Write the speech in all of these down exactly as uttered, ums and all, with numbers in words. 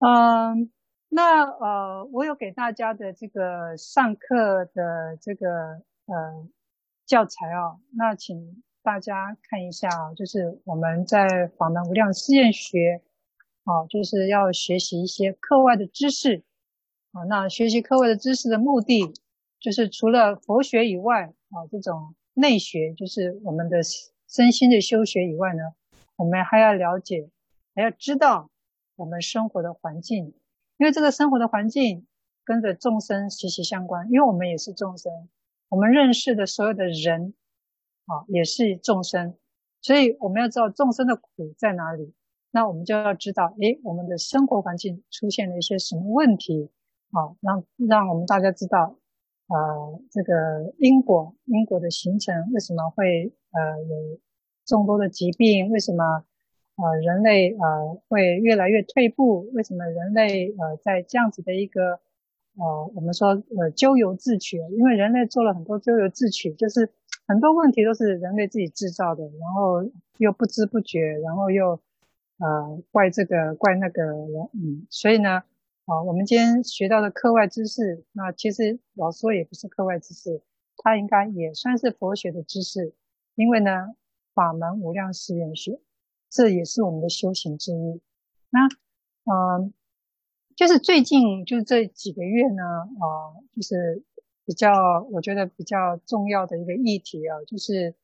嗯，那呃，我有给大家的这个上课的这个呃教材哦，那请大家看一下哦，就是我们在访谈无量试验学哦，就是要学习一些课外的知识啊、哦。那学习课外的知识的目的，就是除了佛学以外啊、哦，这种内学，就是我们的身心的修学以外呢，我们还要了解，还要知道我们生活的环境，因为这个生活的环境跟着众生息息相关，因为我们也是众生，我们认识的所有的人啊，也是众生，所以我们要知道众生的苦在哪里，那我们就要知道，诶，我们的生活环境出现了一些什么问题啊，让让我们大家知道，呃，这个因果因果的形成，为什么会呃有众多的疾病，为什么？呃，人类呃会越来越退步，为什么人类呃在这样子的一个呃我们说呃咎由自取，因为人类做了很多咎由自取，就是很多问题都是人类自己制造的，然后又不知不觉，然后又呃怪这个怪那个，嗯，所以呢呃我们今天学到的课外知识，那其实老说也不是课外知识，它应该也算是佛学的知识，因为呢法门无量誓愿学，这也是我们的修行之一。那呃就是最近就这几个月呢呃就是比较我觉得比较重要的一个议题啊，就是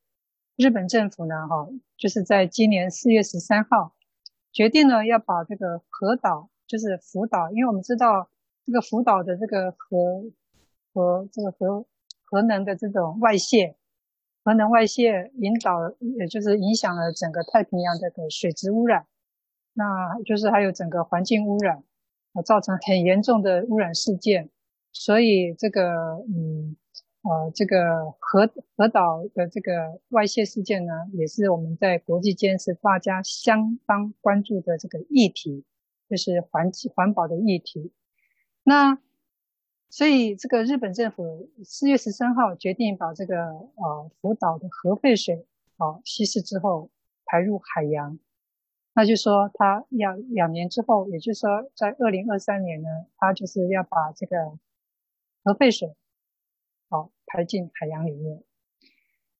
日本政府呢啊，就是在今年四月十三号决定呢要把这个核岛，就是福岛，因为我们知道这个福岛的这个核核这个核核能的这种外泄，核能外泄引导，也就是影响了整个太平洋的水质污染，那就是还有整个环境污染，造成很严重的污染事件。所以这个嗯呃这个核核岛的这个外泄事件呢，也是我们在国际间是大家相当关注的这个议题，就是环环保的议题。那所以这个日本政府四月十三号决定把这个呃福岛的核废水啊稀释之后排入海洋，那就说它要两年之后，也就是说在二零二三年呢，它就是要把这个核废水啊排进海洋里面。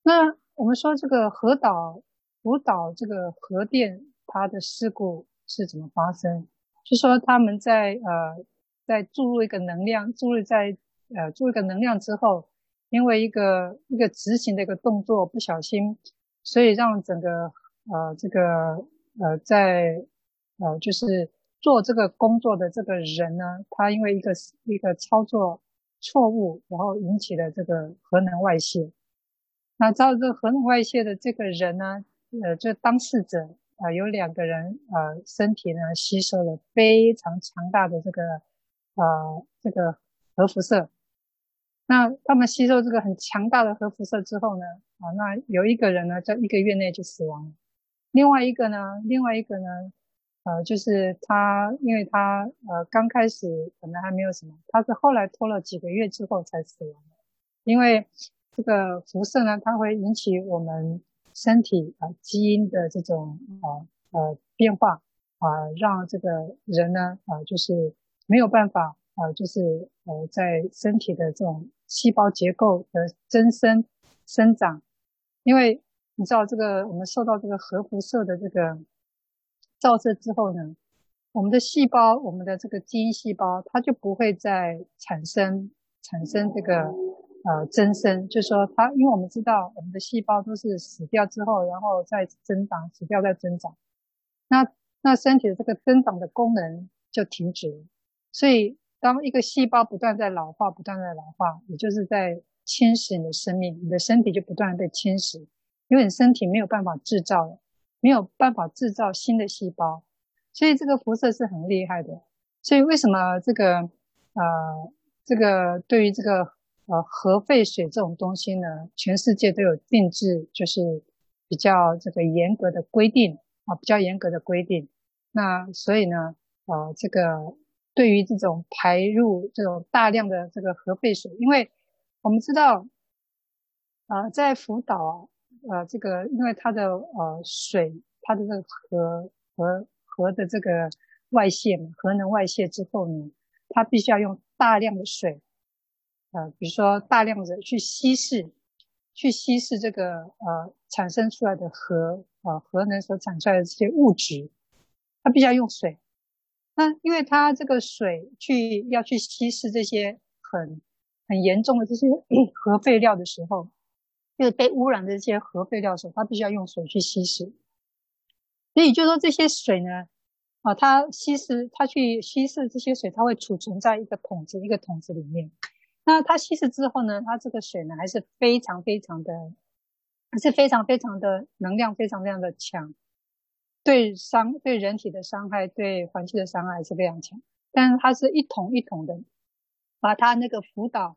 那我们说这个核岛福岛这个核电它的事故是怎么发生，就说他们在呃在注入一个能量，注入在呃注入一个能量之后，因为一个一个执行的一个动作不小心，所以让整个呃这个呃在呃就是做这个工作的这个人呢，他因为一个一个操作错误，然后引起了这个核能外泄。那造成这个核能外泄的这个人呢，呃就当事者啊、呃、有两个人呃身体呢吸收了非常强大的这个。呃，这个核辐射，那他们吸收这个很强大的核辐射之后呢，啊，那有一个人呢，在一个月内就死亡了，另外一个呢，另外一个呢，呃，就是他，因为他呃刚开始可能还没有什么，他是后来拖了几个月之后才死亡的，因为这个辐射呢，它会引起我们身体啊、呃、基因的这种啊 呃, 呃变化啊、呃，让这个人呢啊、呃、就是。没有办法呃就是呃在身体的这种细胞结构的增生生长，因为你知道这个我们受到这个核辐射的这个照射之后呢，我们的细胞，我们的这个基因细胞，它就不会再产生产生这个呃增生，就是说它，因为我们知道我们的细胞都是死掉之后然后再增长，死掉再增长，那那身体的这个增长的功能就停止了，所以当一个细胞不断在老化不断在老化，也就是在侵蚀你的生命，你的身体就不断被侵蚀，因为你身体没有办法制造了，没有办法制造新的细胞，所以这个辐射是很厉害的。所以为什么这个呃这个对于这个呃核废水这种东西呢，全世界都有定制，就是比较这个严格的规定啊，比较严格的规定。那所以呢呃这个对于这种排入这种大量的这个核废水，因为我们知道，呃，在福岛啊，呃，这个因为它的呃水，它的这个核核核的这个外泄嘛，核能外泄之后呢，它必须要用大量的水，呃，比如说大量的去稀释，去稀释这个呃产生出来的核啊、呃、核能所产出来的这些物质，它必须要用水。那因为它这个水去要去稀释这些很很严重的这些核废料的时候，就是被污染的这些核废料的时候，它必须要用水去稀释。所以就是说这些水呢，啊，它稀释，它去稀释这些水，它会储存在一个桶子一个桶子里面。那它稀释之后呢，它这个水呢还是非常非常的，还是非常非常的能量非常非常的强，对伤对人体的伤害，对环境的伤害是非常强。但是它是一桶一桶的，把它那个福岛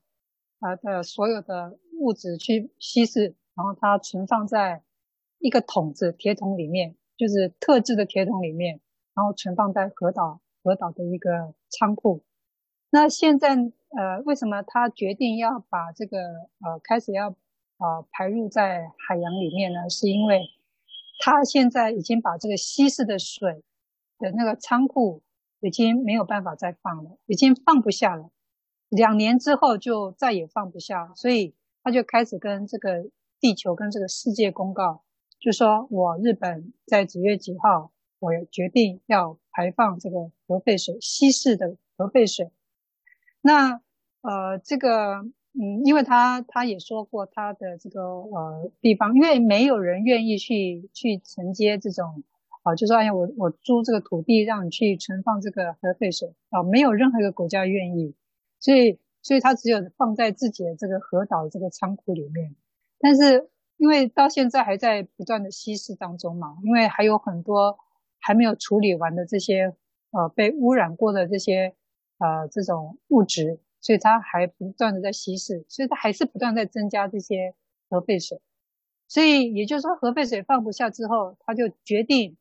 啊的所有的物质去稀释，然后它存放在一个桶子铁桶里面。就是特制的铁桶里面，然后存放在核岛核岛的一个仓库。那现在呃，为什么他决定要把这个呃开始要呃排入在海洋里面呢？是因为他现在已经把这个稀释的水的那个仓库已经没有办法再放了，已经放不下了。两年之后就再也放不下，所以他就开始跟这个地球跟这个世界公告。就说我日本在几月几号我决定要排放这个核废水，稀释的核废水。那呃这个嗯因为他他也说过他的这个呃地方，因为没有人愿意去去承接这种啊、呃、就说哎呀我我租这个土地让你去存放这个核废水啊、呃、没有任何一个国家愿意。所以所以他只有放在自己的这个核岛的这个仓库里面。但是因为到现在还在不断的稀释当中嘛，因为还有很多还没有处理完的这些呃被污染过的这些呃这种物质，所以它还不断的在稀释，所以它还是不断在增加这些核废水。所以也就是说核废水放不下之后，它就决定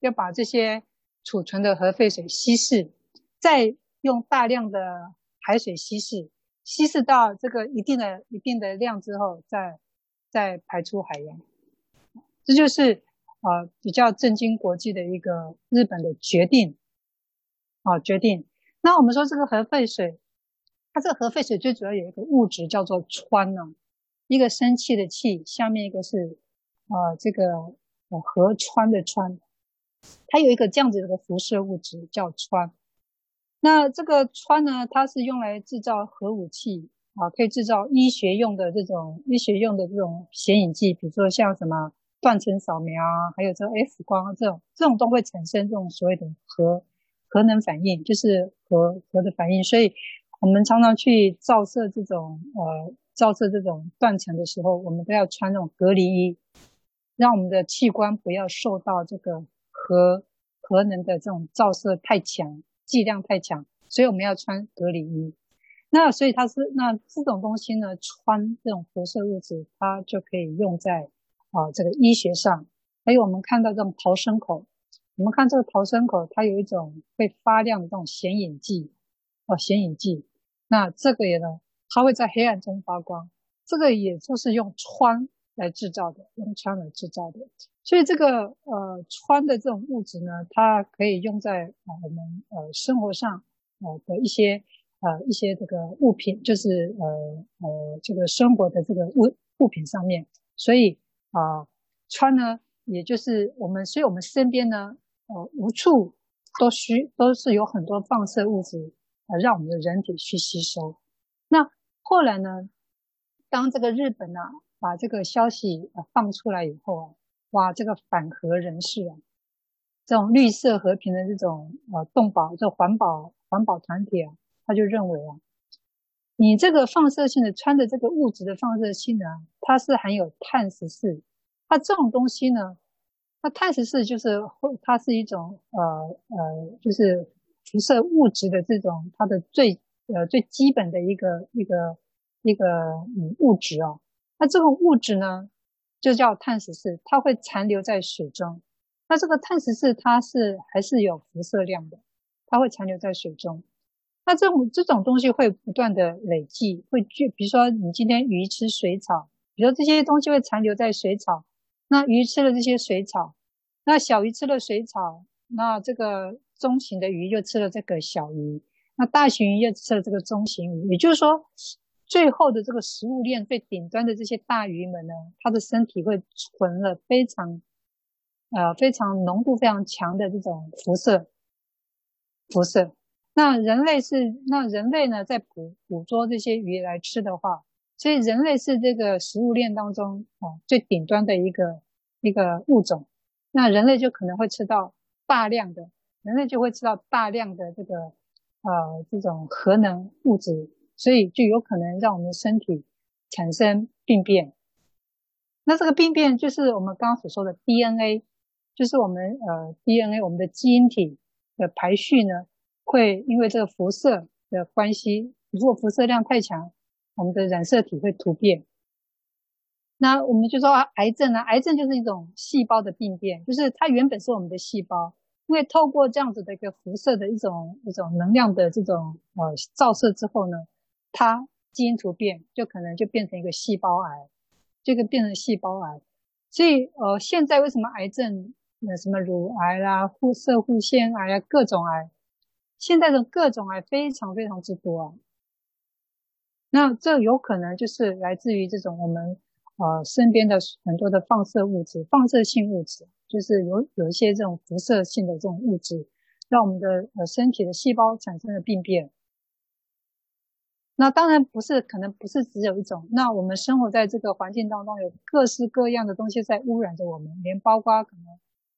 要把这些储存的核废水稀释，再用大量的海水稀释，稀释到这个一定的一定的量之后再再排出海洋。这就是呃比较震惊国际的一个日本的决定啊、呃、决定。那我们说这个核废水，它这个核废水最主要有一个物质叫做氚啊，一个生气的气，下面一个是呃这个核氚的氚，它有一个这样子的辐射物质叫氚。那这个氚呢，它是用来制造核武器。啊，可以制造医学用的这种医学用的这种显影剂，比如说像什么断层扫描啊，还有这个 X 光啊，这种这种都会产生这种所谓的核核能反应，就是核核的反应。所以我们常常去照射这种呃照射这种断层的时候，我们都要穿那种隔离衣，让我们的器官不要受到这个核核能的这种照射太强，剂量太强，所以我们要穿隔离衣。那所以它是那这种东西呢，氚这种辐射物质，它就可以用在啊、呃、这个医学上。还有我们看到这种逃生口，我们看这个逃生口，它有一种会发亮的这种显影剂，哦显影剂。那这个也呢，它会在黑暗中发光，这个也就是用氚来制造的，用氚来制造的。所以这个呃氚的这种物质呢，它可以用在、呃、我们呃生活上呃的一些。呃，一些这个物品，就是呃呃，这个生活的这个物物品上面，所以啊，氚、呃、呢，也就是我们，所以我们身边呢，呃，无处都需都是有很多放射物质，呃，让我们的人体去吸收。那后来呢，当这个日本呢、啊、把这个消息、呃、放出来以后啊，哇，这个反核人士啊，这种绿色和平的这种呃动保，这环保环保团体啊。他就认为啊，你这个放射性的氚的这个物质的放射性呢，它是含有碳十四，它这种东西呢，那碳十四就是它是一种呃呃，就是辐射物质的这种它的最呃最基本的一个一个一个嗯物质哦。那这个物质呢，就叫碳十四，它会残留在水中。那这个碳十四它是还是有辐射量的，它会残留在水中。那这种这种东西会不断的累积，会聚，比如说你今天鱼吃水草，比如说这些东西会残留在水草，那鱼吃了这些水草，那小鱼吃了水草，那这个中型的鱼又吃了这个小鱼，那大型鱼又吃了这个中型鱼，也就是说最后的这个食物链最顶端的这些大鱼们呢，它的身体会存了非常呃非常浓度非常强的这种辐射辐射。那人类是那人类呢在捕捕捉这些鱼来吃的话，所以人类是这个食物链当中啊、呃、最顶端的一个一个物种。那人类就可能会吃到大量的人类就会吃到大量的这个呃这种核能物质，所以就有可能让我们身体产生病变。那这个病变就是我们刚刚所说的 D N A， 就是我们呃 D N A 我们的基因体的排序呢，会因为这个辐射的关系，如果辐射量太强，我们的染色体会突变。那我们就说、啊、癌症呢、啊，癌症就是一种细胞的病变，就是它原本是我们的细胞，因为透过这样子的一个辐射的一种一种能量的这种呃照射之后呢，它基因突变就可能就变成一个细胞癌，这个变成细胞癌。所以呃现在为什么癌症呃什么乳癌啦、护色护腺癌啦、各种癌，现在的各种癌非常非常之多啊。那这有可能就是来自于这种我们呃身边的很多的放射物质、放射性物质，就是有有一些这种辐射性的这种物质，让我们的呃身体的细胞产生了病变。那当然不是，可能不是只有一种。那我们生活在这个环境当中，有各式各样的东西在污染着我们，连包括可能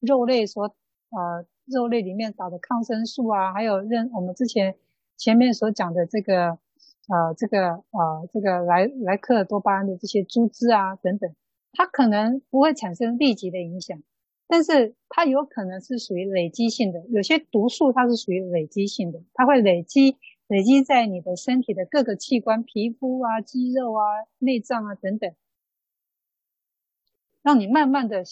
肉类所呃肉类里面打的抗生素啊，还有任我们之前前面所讲的这个呃这个呃这个莱莱克尔多巴胺的这些猪脂啊等等，它可能不会产生立即的影响，但是它有可能是属于累积性的。有些毒素它是属于累积性的，它会累积。累积在你的身体的各个器官，皮肤啊、肌肉啊、内脏啊等等，让你慢慢的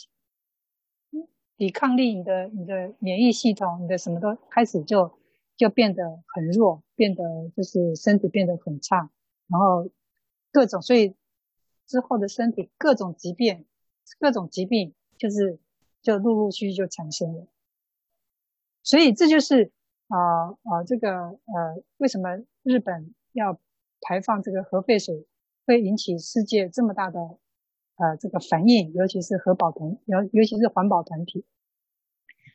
抵抗力，你的你的免疫系统，你的什么都开始就就变得很弱，变得就是身体变得很差，然后各种，所以之后的身体各种疾病各种疾病就是就陆陆续续就产生了。所以这就是啊、呃、啊、呃，这个呃，为什么日本要排放这个核废水，会引起世界这么大的呃这个反应，尤其是核保团，尤尤其是环保团体。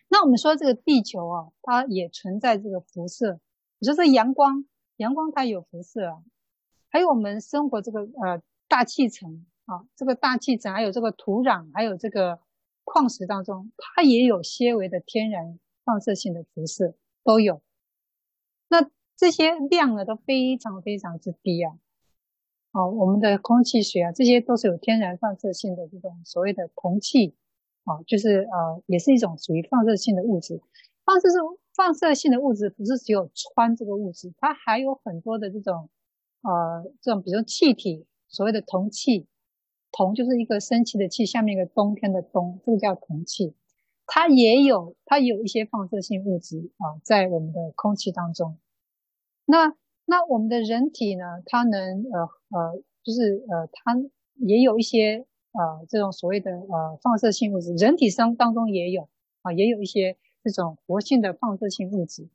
那我们说这个地球啊，它也存在这个辐射。你说这阳光，阳光它有辐射啊，还有我们生活这个呃大气层啊，这个大气层还有这个土壤，还有这个矿石当中，它也有些微的天然放射性的辐射。都有，那这些量呢都非常非常之低啊！哦，我们的空气、水啊，这些都是有天然放射性的这种所谓的铜气，哦，就是呃，也是一种属于放射性的物质。放射放射性的物质不是只有氚这个物质，它还有很多的这种呃，这种比如说气体，所谓的铜气，铜就是一个生气的气，下面一个冬天的冬，这个叫铜气。它也有，它也有一些放射性物质啊，在我们的空气当中。那那我们的人体呢，它能呃呃，就是呃，它也有一些呃这种所谓的呃放射性物质，人体上当中也有啊，也有一些这种活性的放射性物质。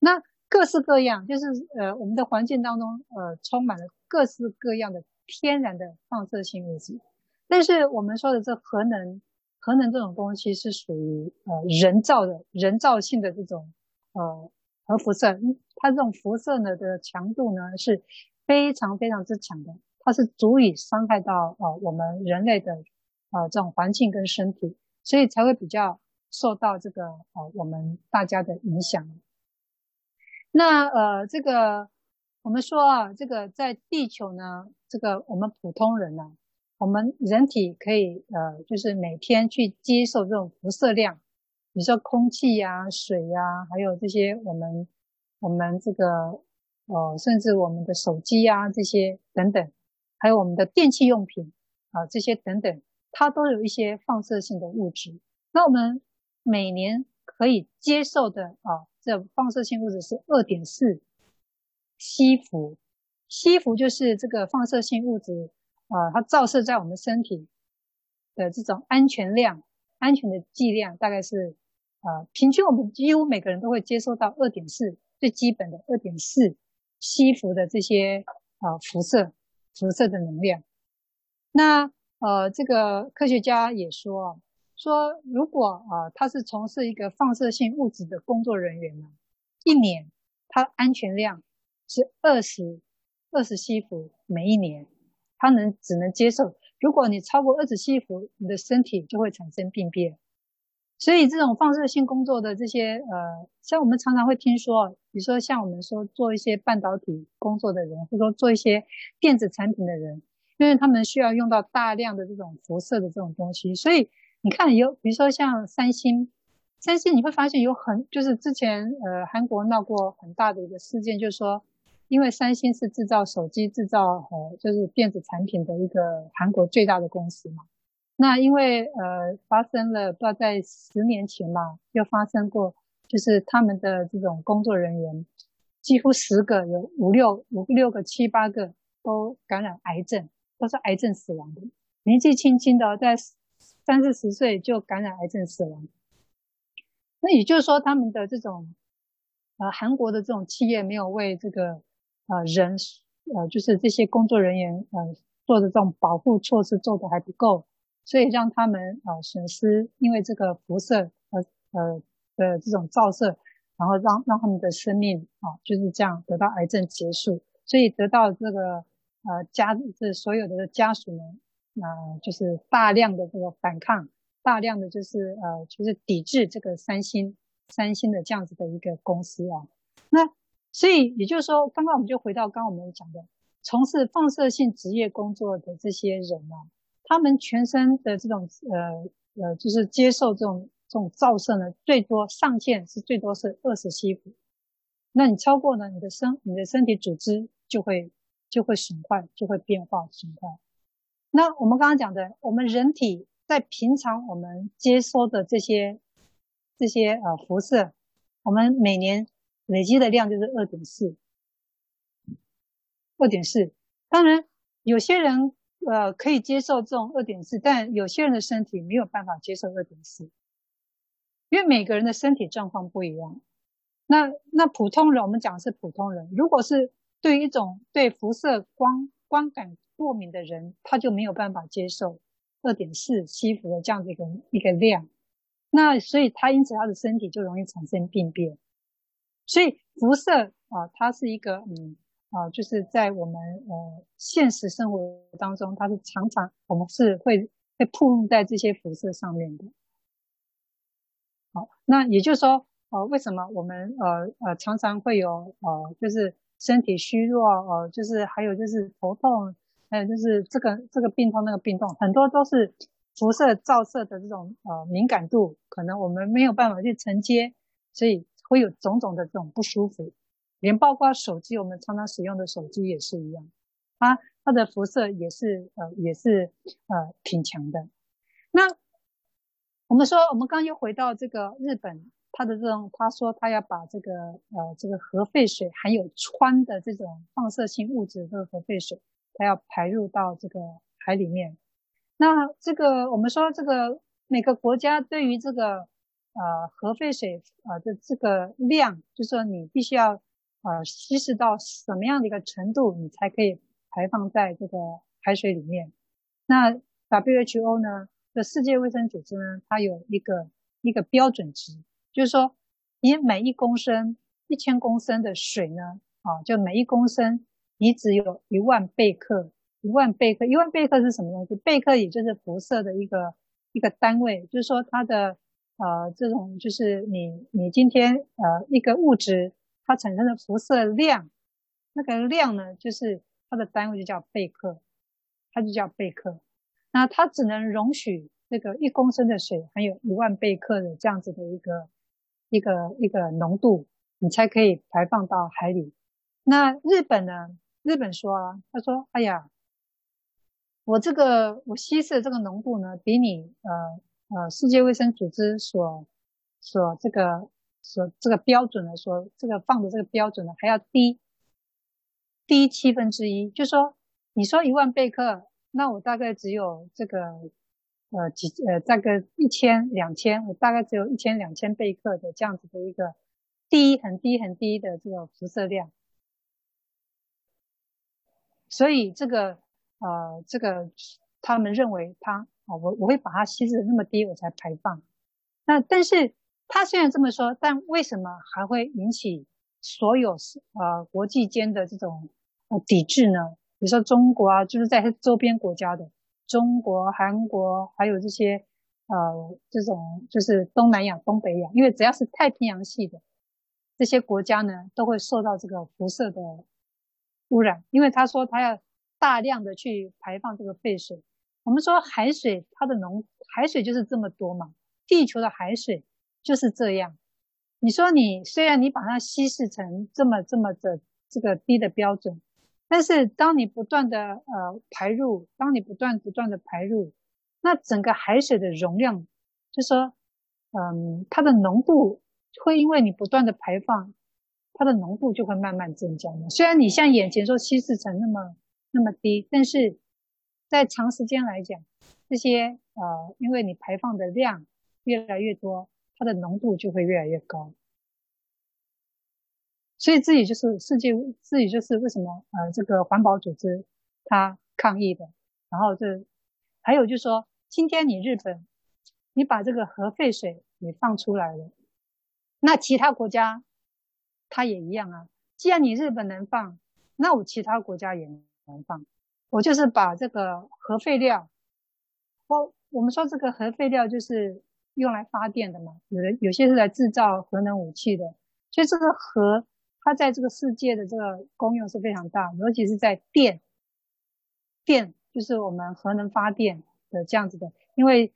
那各式各样，就是呃我们的环境当中呃充满了各式各样的天然的放射性物质。但是我们说的这核能。核能这种东西是属于呃人造的、人造性的这种呃核辐射，它这种辐射呢的强度呢是非常非常之强的，它是足以伤害到呃我们人类的呃这种环境跟身体，所以才会比较受到这个呃我们大家的影响。那呃这个我们说啊，这个在地球呢，这个我们普通人呢、啊。我们人体可以呃，就是每天去接受这种辐射量，比如说空气呀、啊、水呀、啊，还有这些我们我们这个呃，甚至我们的手机啊这些等等，还有我们的电器用品啊、呃、这些等等，它都有一些放射性的物质。那我们每年可以接受的啊、呃，这放射性物质是 二点四 西弗，西弗就是这个放射性物质。呃，它照射在我们身体的这种安全量、安全的剂量大概是呃，平均我们几乎每个人都会接受到 二点四 最基本的 二点四 西弗的这些呃辐射辐射的能量。那呃，这个科学家也说说如果呃他是从事一个放射性物质的工作人员呢，一年他的安全量是二十西弗每一年，他能只能接受。如果你超过二十西弗，你的身体就会产生病变。所以这种放射性工作的这些呃，像我们常常会听说，比如说像我们说做一些半导体工作的人，或者说做一些电子产品的人，因为他们需要用到大量的这种辐射的这种东西，所以你看有比如说像三星，三星你会发现有很就是之前呃韩国闹过很大的一个事件，就是说因为三星是制造手机、制造呃就是电子产品的一个韩国最大的公司嘛。那因为呃发生了不知道在十年前嘛，又发生过，就是他们的这种工作人员几乎十个有五六五六个七八个都感染癌症，都是癌症死亡的，年纪轻轻的在三四十岁就感染癌症死亡。那也就是说他们的这种呃韩国的这种企业没有为这个呃人呃就是这些工作人员呃做的这种保护措施做的还不够，所以让他们呃损失，因为这个辐射呃呃的这种照射，然后让让他们的生命啊、呃、就是这样得到癌症结束，所以得到这个呃家这所有的家属们啊、呃、就是大量的这个反抗，大量的就是呃就是抵制这个三星三星的这样子的一个公司啊。那所以也就是说，刚刚我们就回到刚刚我们讲的，从事放射性职业工作的这些人啊。他们全身的这种呃呃，就是接受这种这种照射呢，最多上限是最多是二十西弗。那你超过呢，你的身你的身体组织就会就会损坏，就会变化损坏。那我们刚刚讲的，我们人体在平常我们接收的这些这些呃辐射，我们每年累积的量就是 二点四 二点四。当然有些人呃，可以接受这种 二点四， 但有些人的身体没有办法接受 二点四， 因为每个人的身体状况不一样。那那普通人，我们讲的是普通人，如果是对于一种对辐射光光感过敏的人，他就没有办法接受 二点四 西弗的这样的一个一个量，那所以他因此他的身体就容易产生病变。所以辐射啊、呃，它是一个嗯。啊、呃，就是在我们呃现实生活当中，它是常常我们是会会暴露在这些辐射上面的。好，那也就是说，呃，为什么我们呃呃常常会有呃就是身体虚弱，呃，就是还有就是头痛，还有就是这个这个病痛那个病痛，很多都是辐射照射的这种呃敏感度，可能我们没有办法去承接，所以会有种种的这种不舒服。连包括手机，我们常常使用的手机也是一样，它、啊、它的辐射也是呃也是呃挺强的。那我们说，我们刚又回到这个日本，它的这种，他说他要把这个呃这个核废水含有氚的这种放射性物质，这个核废水，它要排入到这个海里面。那这个我们说，这个每个国家对于这个呃核废水啊的、呃、这个量，就是说你必须要。呃，稀释到什么样的一个程度，你才可以排放在这个海水里面？那 W H O 呢，这世界卫生组织呢，它有一个一个标准值，就是说，你每一公升、一千公升的水呢，啊，就每一公升你只有一万贝克，一万贝克，一万贝克是什么东西？贝克也就是辐射的一个一个单位，就是说它的呃这种就是你你今天呃一个物质。它产生的辐射量，那个量呢，就是它的单位就叫贝克，它就叫贝克。那它只能容许这个一公升的水含有一万贝克的这样子的一个一个一个浓度，你才可以排放到海里。那日本呢？日本说啊，他说：“哎呀，我这个我稀释的这个浓度呢，比你呃呃世界卫生组织所所这个。”说这个标准呢，说这个放的这个标准呢还要低，低七分之一。就说你说一万贝克，那我大概只有这个呃几呃大概一千两千，我大概只有一千两千贝克的这样子的一个低很低很低的这种辐射量。所以这个呃这个他们认为它啊、哦、我我会把它稀释那么低我才排放。那但是他虽然这么说，但为什么还会引起所有呃国际间的这种呃抵制呢？比如说中国啊，就是在周边国家的中国、韩国，还有这些呃这种就是东南亚、东北亚，因为只要是太平洋系的这些国家呢，都会受到这个辐射的污染。因为他说他要大量的去排放这个废水。我们说海水，它的浓海水就是这么多嘛，地球的海水就是这样。你说你虽然你把它稀释成这么这么的这个低的标准，但是当你不断的呃排入，当你不断不断的排入，那整个海水的容量，就说，嗯，它的浓度会因为你不断的排放，它的浓度就会慢慢增加。虽然你像眼前说稀释成那么那么低，但是在长时间来讲，这些呃因为你排放的量越来越多，它的浓度就会越来越高。所以这也就是世界，这也就是为什么呃这个环保组织它抗议的。然后这还有就是说，今天你日本，你把这个核废水你放出来了，那其他国家它也一样啊。既然你日本能放，那我其他国家也能放。我就是把这个核废料，我我们说这个核废料就是用来发电的嘛，有的有些是来制造核能武器的，所以这个核。它在这个世界的这个功用是非常大，尤其是在电，电就是我们核能发电的这样子的。因为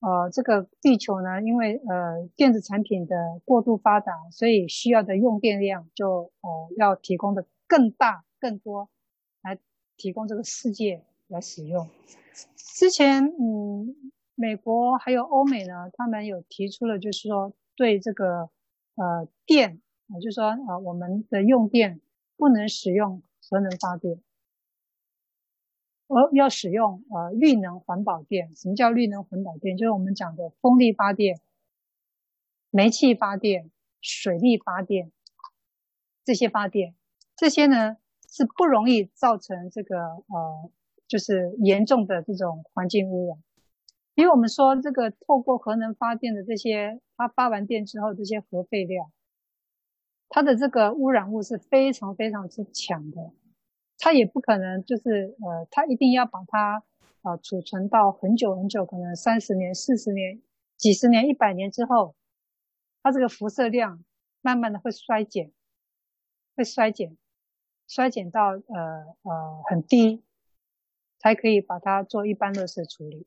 呃，这个地球呢，因为呃电子产品的过度发达，所以需要的用电量就呃要提供的更大更多，来提供这个世界来使用。之前嗯，美国还有欧美呢，他们有提出了，就是说对这个呃电。我就说呃我们的用电不能使用核能发电，而要使用呃绿能环保电。什么叫绿能环保电？就是我们讲的风力发电、煤气发电、水力发电，这些发电这些呢是不容易造成这个呃就是严重的这种环境污染。因为我们说这个透过核能发电的这些，它发完电之后这些核废料，它的这个污染物是非常非常之强的，它也不可能就是呃，它一定要把它呃储存到很久很久，可能三十年、四十年、几十年、一百年之后，它这个辐射量慢慢的会衰减，会衰减，衰减到呃呃很低，才可以把它做一般垃圾处理。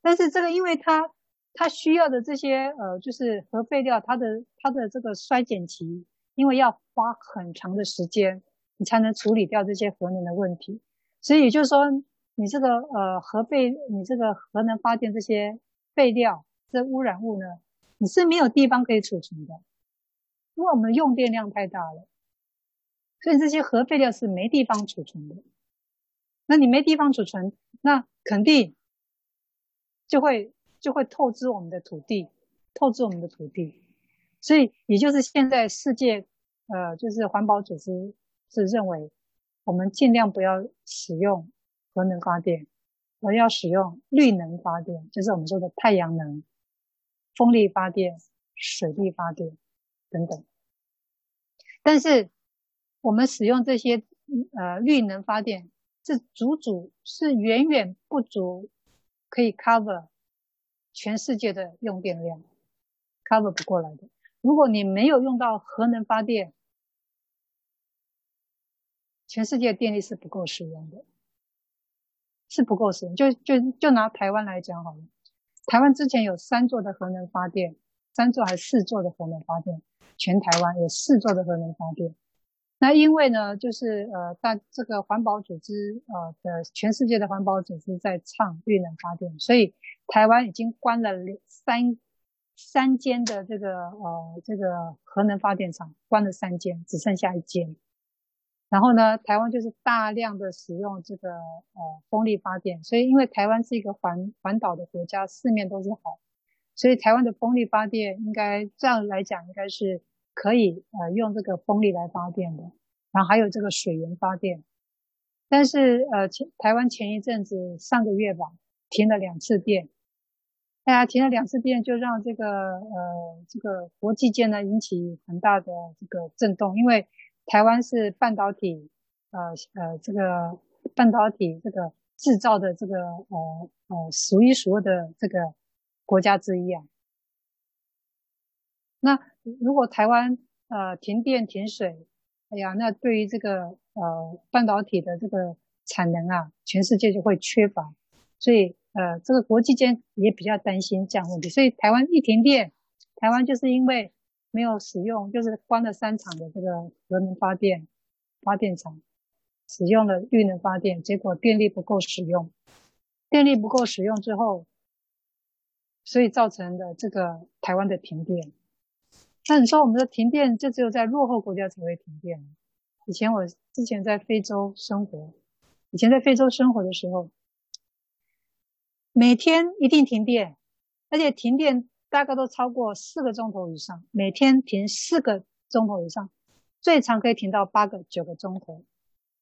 但是这个因为它它需要的这些呃就是核废料，它的它的这个衰减期。因为要花很长的时间，你才能处理掉这些核能的问题，所以也就是说，你这个呃核废，你这个核能发电这些废料、这污染物呢，你是没有地方可以储存的，因为我们用电量太大了，所以这些核废料是没地方储存的。那你没地方储存，那肯定就会就会透支我们的土地，透支我们的土地。所以也就是现在世界呃就是环保组织是认为我们尽量不要使用核能发电，而要使用绿能发电，就是我们说的太阳能、风力发电、水力发电等等。但是我们使用这些呃绿能发电是足足是远远不足可以 cover 全世界的用电量， cover 不过来的。如果你没有用到核能发电，全世界电力是不够使用的，是不够使用。就就就拿台湾来讲好了，台湾之前有三座的核能发电，三座还是四座的核能发电，全台湾有四座的核能发电。那因为呢，就是呃，大这个环保组织呃的全世界的环保组织在倡绿能发电，所以台湾已经关了三。三间的这个呃这个核能发电厂，关了三间，只剩下一间。然后呢，台湾就是大量的使用这个呃风力发电，所以因为台湾是一个环环岛的国家，四面都是海，所以台湾的风力发电应该这样来讲，应该是可以呃用这个风力来发电的。然后还有这个水源发电，但是呃前台湾前一阵子上个月吧，停了两次电，大家停了两次电就让这个呃这个国际间呢引起很大的这个震动，因为台湾是半导体呃呃这个半导体这个制造的这个呃呃数一数二的这个国家之一啊。那如果台湾呃停电停水，哎呀，那对于这个呃半导体的这个产能啊，全世界就会缺乏，所以呃这个国际间也比较担心这样问题。所以台湾一停电，台湾就是因为没有使用，就是关了三厂的这个核能发电发电厂，使用了绿能发电，结果电力不够使用，电力不够使用之后，所以造成了这个台湾的停电。那你说我们的停电就只有在落后国家才会停电。以前我之前在非洲生活，以前在非洲生活的时候，每天一定停电，而且停电大概都超过四个钟头以上，每天停四个钟头以上，最长可以停到八个、九个钟头。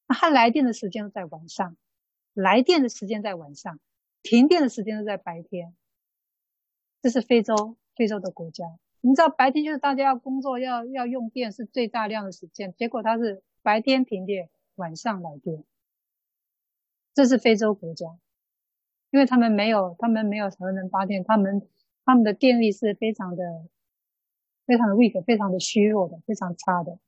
那它来电的时间都在晚上，来电的时间在晚上，停电的时间都在白天。这是非洲，非洲的国家。你知道白天就是大家要工作、要要用电是最大量的时间，结果它是白天停电，晚上来电。这是非洲国家，因为他们没有，他们没有核能发电，他们。他们的电力是非常的非常的 weak， 非常的虚弱的，非常差的。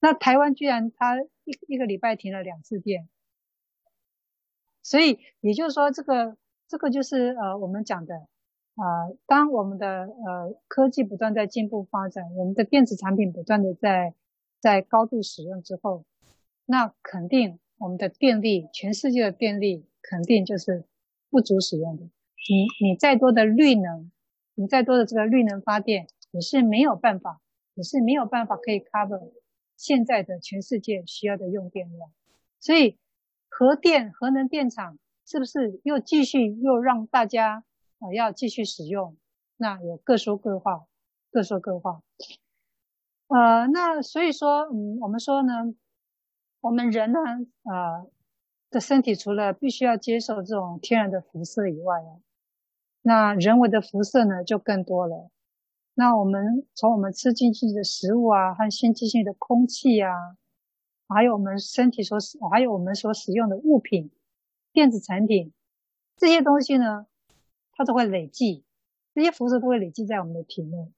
那台湾居然它一一个礼拜停了两次电，所以也就是说这个这个就是呃我们讲的呃当我们的呃科技不断在进步发展，我们的电子产品不断的在在高度使用之后，那肯定我们的电力，全世界的电力肯定就是不足使用的。你你再多的绿能，你再多的这个绿能发电，也是没有办法，也是没有办法可以 cover 现在的全世界需要的用电量。所以核电、核能电厂是不是又继续又让大家、呃、要继续使用？那有各说各话，各说各话。呃，那所以说，嗯，我们说呢，我们人呢，呃，的身体除了必须要接受这种天然的辐射以外啊。那人为的辐射呢就更多了。那我们从我们吃进去的食物啊，和新进去的空气啊，还有我们身体所使，还有我们所使用的物品、电子产品，这些东西呢，它都会累积，这些辐射都会累积在我们的体内。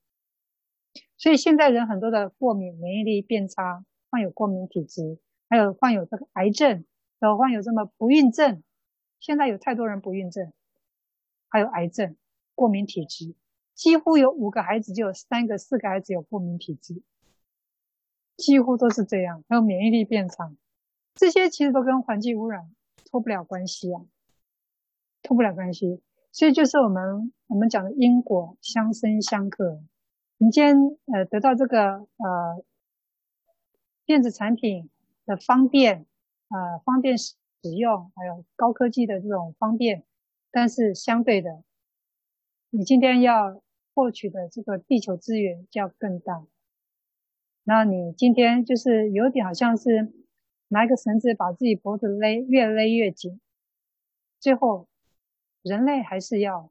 所以现在人很多的过敏，免疫力变差，患有过敏体质，还有患有这个癌症，还有患有这么不孕症，现在有太多人不孕症。还有癌症、过敏体质，几乎有五个孩子就有三个、四个孩子有过敏体质，几乎都是这样。还有免疫力变差，这些其实都跟环境污染脱不了关系啊，脱不了关系。所以就是我们我们讲的因果相生相克。你今天呃得到这个呃电子产品的方便，呃方便使用，还有高科技的这种方便。但是相对的，你今天要获取的这个地球资源要更大。那你今天就是有点好像是拿一个绳子把自己脖子勒，越勒越紧，最后人类还是要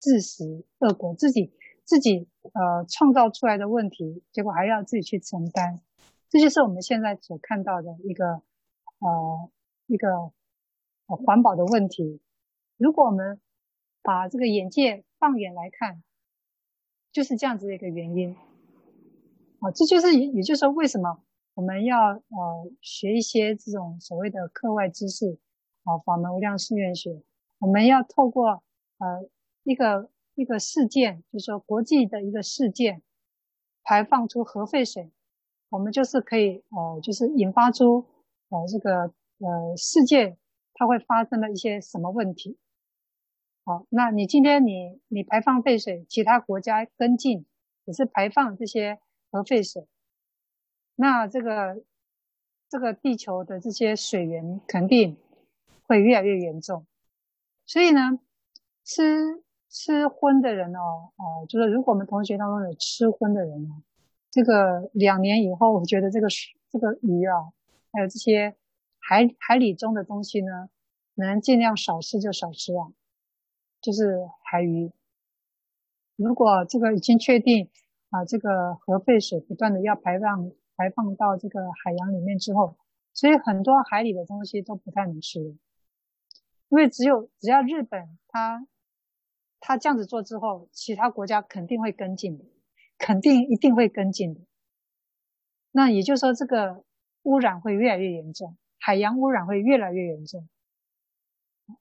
自食恶果，自己自己呃创造出来的问题，结果还要自己去承担。这就是我们现在所看到的一个呃一个、呃、环保的问题。如果我们把这个眼界放眼来看，就是这样子的一个原因啊，这就是也就是说为什么我们要呃学一些这种所谓的课外知识啊，法门无量誓愿学，我们要透过呃一个一个事件，就是说国际的一个事件排放出核废水，我们就是可以呃就是引发出呃这个呃世界它会发生了一些什么问题。好，那你今天你你排放废水，其他国家跟进也是排放这些核废水，那这个这个地球的这些水源肯定会越来越严重。所以呢，吃吃荤的人哦，哦，就是如果我们同学当中有吃荤的人哦，这个两年以后，我觉得这个这个鱼啊，还有这些海海里中的东西呢，能尽量少吃就少吃啊，就是海鱼。如果这个已经确定啊，这个核废水不断的要排放。排放到这个海洋里面之后，所以很多海里的东西都不太能吃，因为只有只要日本它它这样子做之后，其他国家肯定会跟进的，肯定一定会跟进的。那也就是说，这个污染会越来越严重，海洋污染会越来越严重。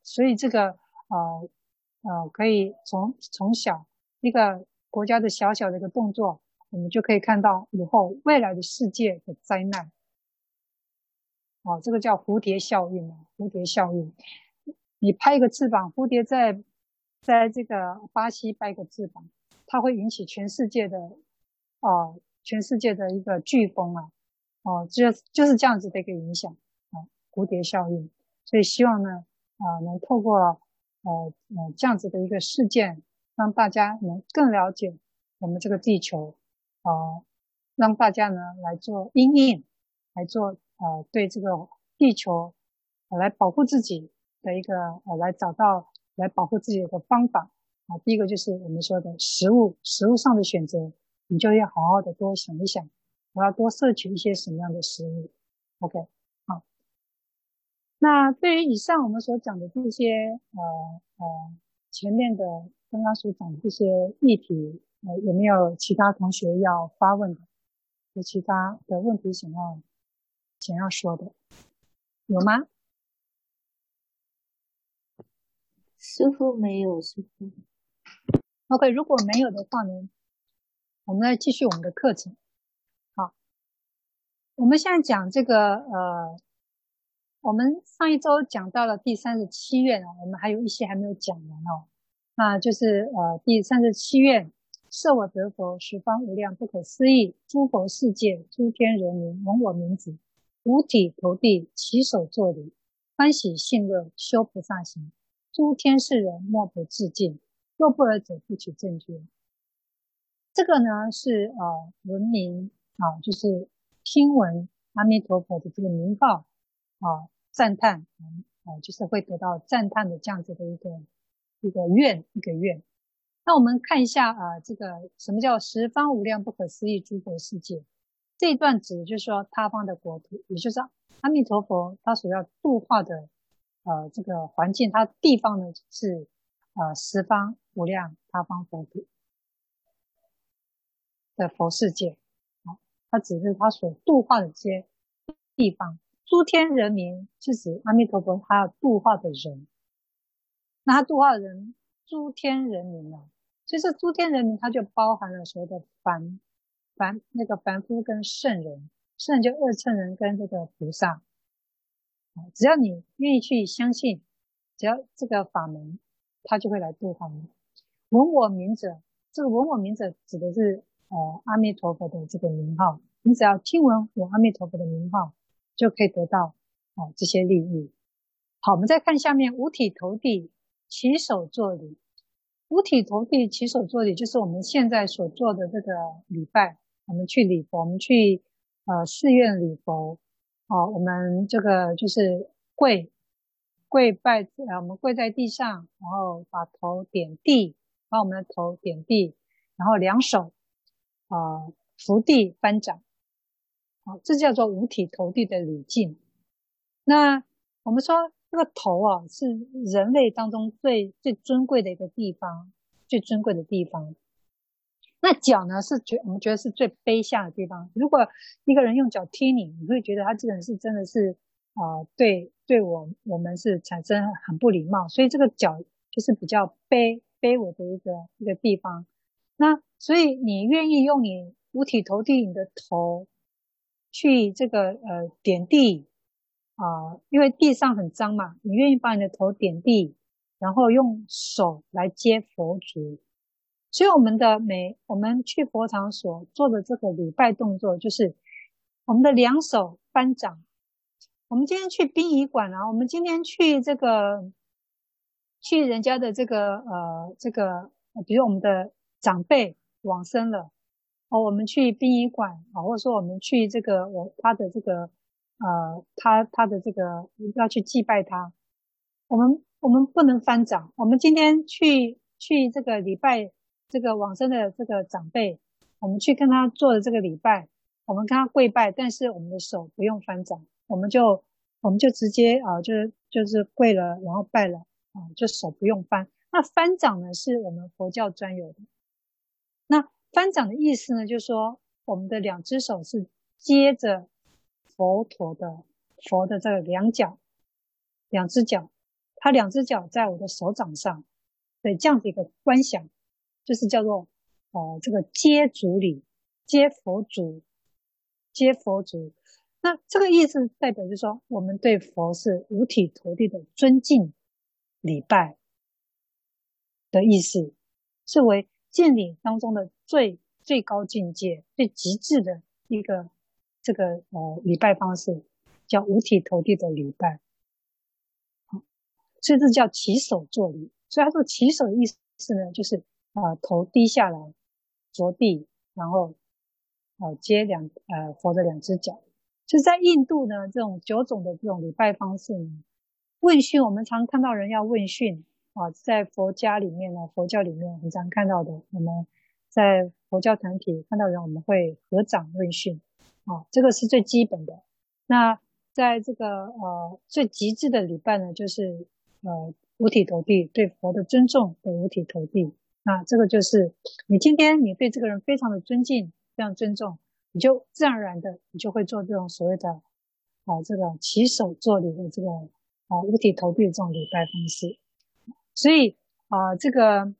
所以这个呃呃，可以从从小一个国家的小小的一个动作。我们就可以看到以后未来的世界的灾难，哦，这个叫蝴蝶效应啊，蝴蝶效应。你拍一个翅膀，蝴蝶在在这个巴西拍一个翅膀，它会引起全世界的哦，全世界的一个颶风啊，哦，就就是这样子的一个影响啊，蝴蝶效应。所以希望呢，啊、呃，能透过呃呃这样子的一个事件，让大家能更了解我们这个地球。呃，让大家呢来做因应，来做呃对这个地球、呃、来保护自己的一个呃来找到来保护自己的一个方法啊、呃。第一个就是我们说的食物，食物上的选择，你就要好好的多想一想，我要多摄取一些什么样的食物。OK， 好。那对于以上我们所讲的这些呃呃前面的刚刚所讲的这些议题。呃，有没有其他同学要发问的？有其他的问题想要想要说的，有吗？师父没有，师父。OK， 如果没有的话呢，我们来继续我们的课程。好，我们现在讲这个呃，我们上一周讲到了第三十七院啊，我们还有一些还没有讲完哦。那就是呃，第三十七院。设我得佛，十方无量不可思议，诸佛世界，诸天人民，闻我名字，五体投地，起手作礼，欢喜信乐，修菩萨行。诸天世人莫不致敬，若不尔者，不取正觉。这个呢是呃闻名啊、呃，就是听闻阿弥陀佛的这个名号啊、呃，赞叹啊、呃，就是会得到赞叹的这样子的一个一个愿一个愿。那我们看一下啊、呃，这个什么叫十方无量不可思议诸佛世界？这一段指的就是说他方的国土，也就是阿弥陀佛他所要度化的呃这个环境，他地方呢是呃十方无量他方国土的佛世界，啊，他指的是他所度化的这些地方。诸天人民是指阿弥陀佛他要度化的人，那他度化的人，诸天人民啊。其实诸天人民它就包含了所谓的凡凡那个凡夫跟圣人，圣人就二乘人跟这个菩萨。只要你愿意去相信，只要这个法门，它就会来度化你。闻我名者，这个闻我名者指的是呃阿弥陀佛的这个名号。你只要听闻我阿弥陀佛的名号，就可以得到啊、呃、这些利益。好，我们再看下面五体投地。起手作礼，五体投地，起手作礼，就是我们现在所做的这个礼拜。我们去礼佛，我们去呃寺院礼佛，哦，我们这个就是跪跪拜，呃，我们跪在地上，然后把头点地，把我们的头点地，然后两手呃扶地翻掌，好、哦，这叫做五体投地的礼敬。那我们说。这个头啊，是人类当中最最尊贵的一个地方，最尊贵的地方。那脚呢，是觉我们觉得是最卑下的地方。如果一个人用脚踢你，你会觉得他这个人是真的是啊、呃，对对我我们是产生很不礼貌。所以这个脚就是比较卑卑微的一个一个地方。那所以你愿意用你五体投地，你的头去这个呃点地。啊、呃，因为地上很脏嘛，你愿意把你的头点地，然后用手来接佛足，所以我们的每我们去佛堂所做的这个礼拜动作，就是我们的两手翻掌，我们今天去殡仪馆啊，我们今天去这个去人家的这个呃这个，比如我们的长辈往生了，哦，我们去殡仪馆啊，或者说我们去这个我他的这个呃他他的这个要去祭拜他，我们我们不能翻掌。我们今天去去这个礼拜这个往生的这个长辈，我们去跟他做的这个礼拜，我们跟他跪拜，但是我们的手不用翻掌，我们就我们就直接啊、呃，就是就是跪了，然后拜了啊、呃，就手不用翻。那翻掌呢，是我们佛教专有的。那翻掌的意思呢，就是说我们的两只手是接着佛陀的佛的这个两脚，两只脚，他两只脚在我的手掌上，对，这样子一个观想，就是叫做呃这个接足礼，接佛足，接佛足。那这个意思代表就是说，我们对佛是五体投地的尊敬礼拜的意思，是为敬礼当中的最最高境界、最极致的一个这个呃礼拜方式，叫五体投地的礼拜。好，所以这叫起手作礼。所以他说起手的意思呢，就是呃头低下来，着地，然后呃接两呃佛的两只脚。就在印度呢，这种九种的这种礼拜方式呢，问讯我们常看到人要问讯啊，在佛家里面呢，佛教里面很常看到的，我们在佛教团体看到人，我们会合掌问讯啊，这个是最基本的。那在这个呃最极致的礼拜呢，就是呃五体投地，对佛的尊重的五体投地。那这个就是你今天你对这个人非常的尊敬，非常尊重。你就自然而然的，你就会做这种所谓的啊，这个起手作礼的这个啊五体投地的这种礼拜方式。所以啊，这个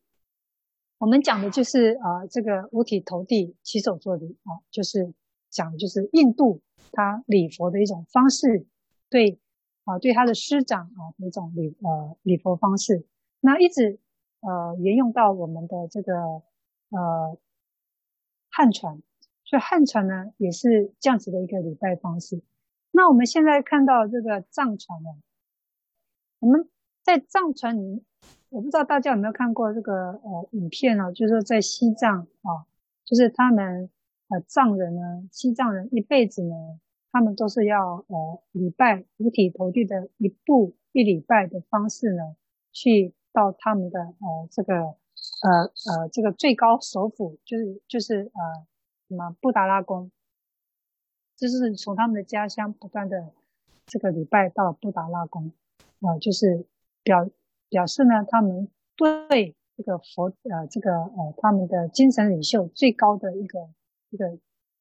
我们讲的就是啊，这个五体投地、起手作礼啊，就是讲就是印度他礼佛的一种方式，对啊，对他的师长啊一种礼呃礼佛方式。那一直呃沿用到我们的这个呃汉传。所以汉传呢也是这样子的一个礼拜方式。那我们现在看到这个藏传呢，我们在藏传里，我不知道大家有没有看过这个呃影片哦，就是说在西藏啊，就是他们呃藏人呢，西藏人一辈子呢，他们都是要呃礼拜五体投地的一步一礼拜的方式呢，去到他们的呃这个呃呃这个最高首府，就是就是呃。什么布达拉宫，就是从他们的家乡不断的这个礼拜到布达拉宫，呃，就是表表示呢，他们对这个佛呃这个呃他们的精神领袖最高的一个一个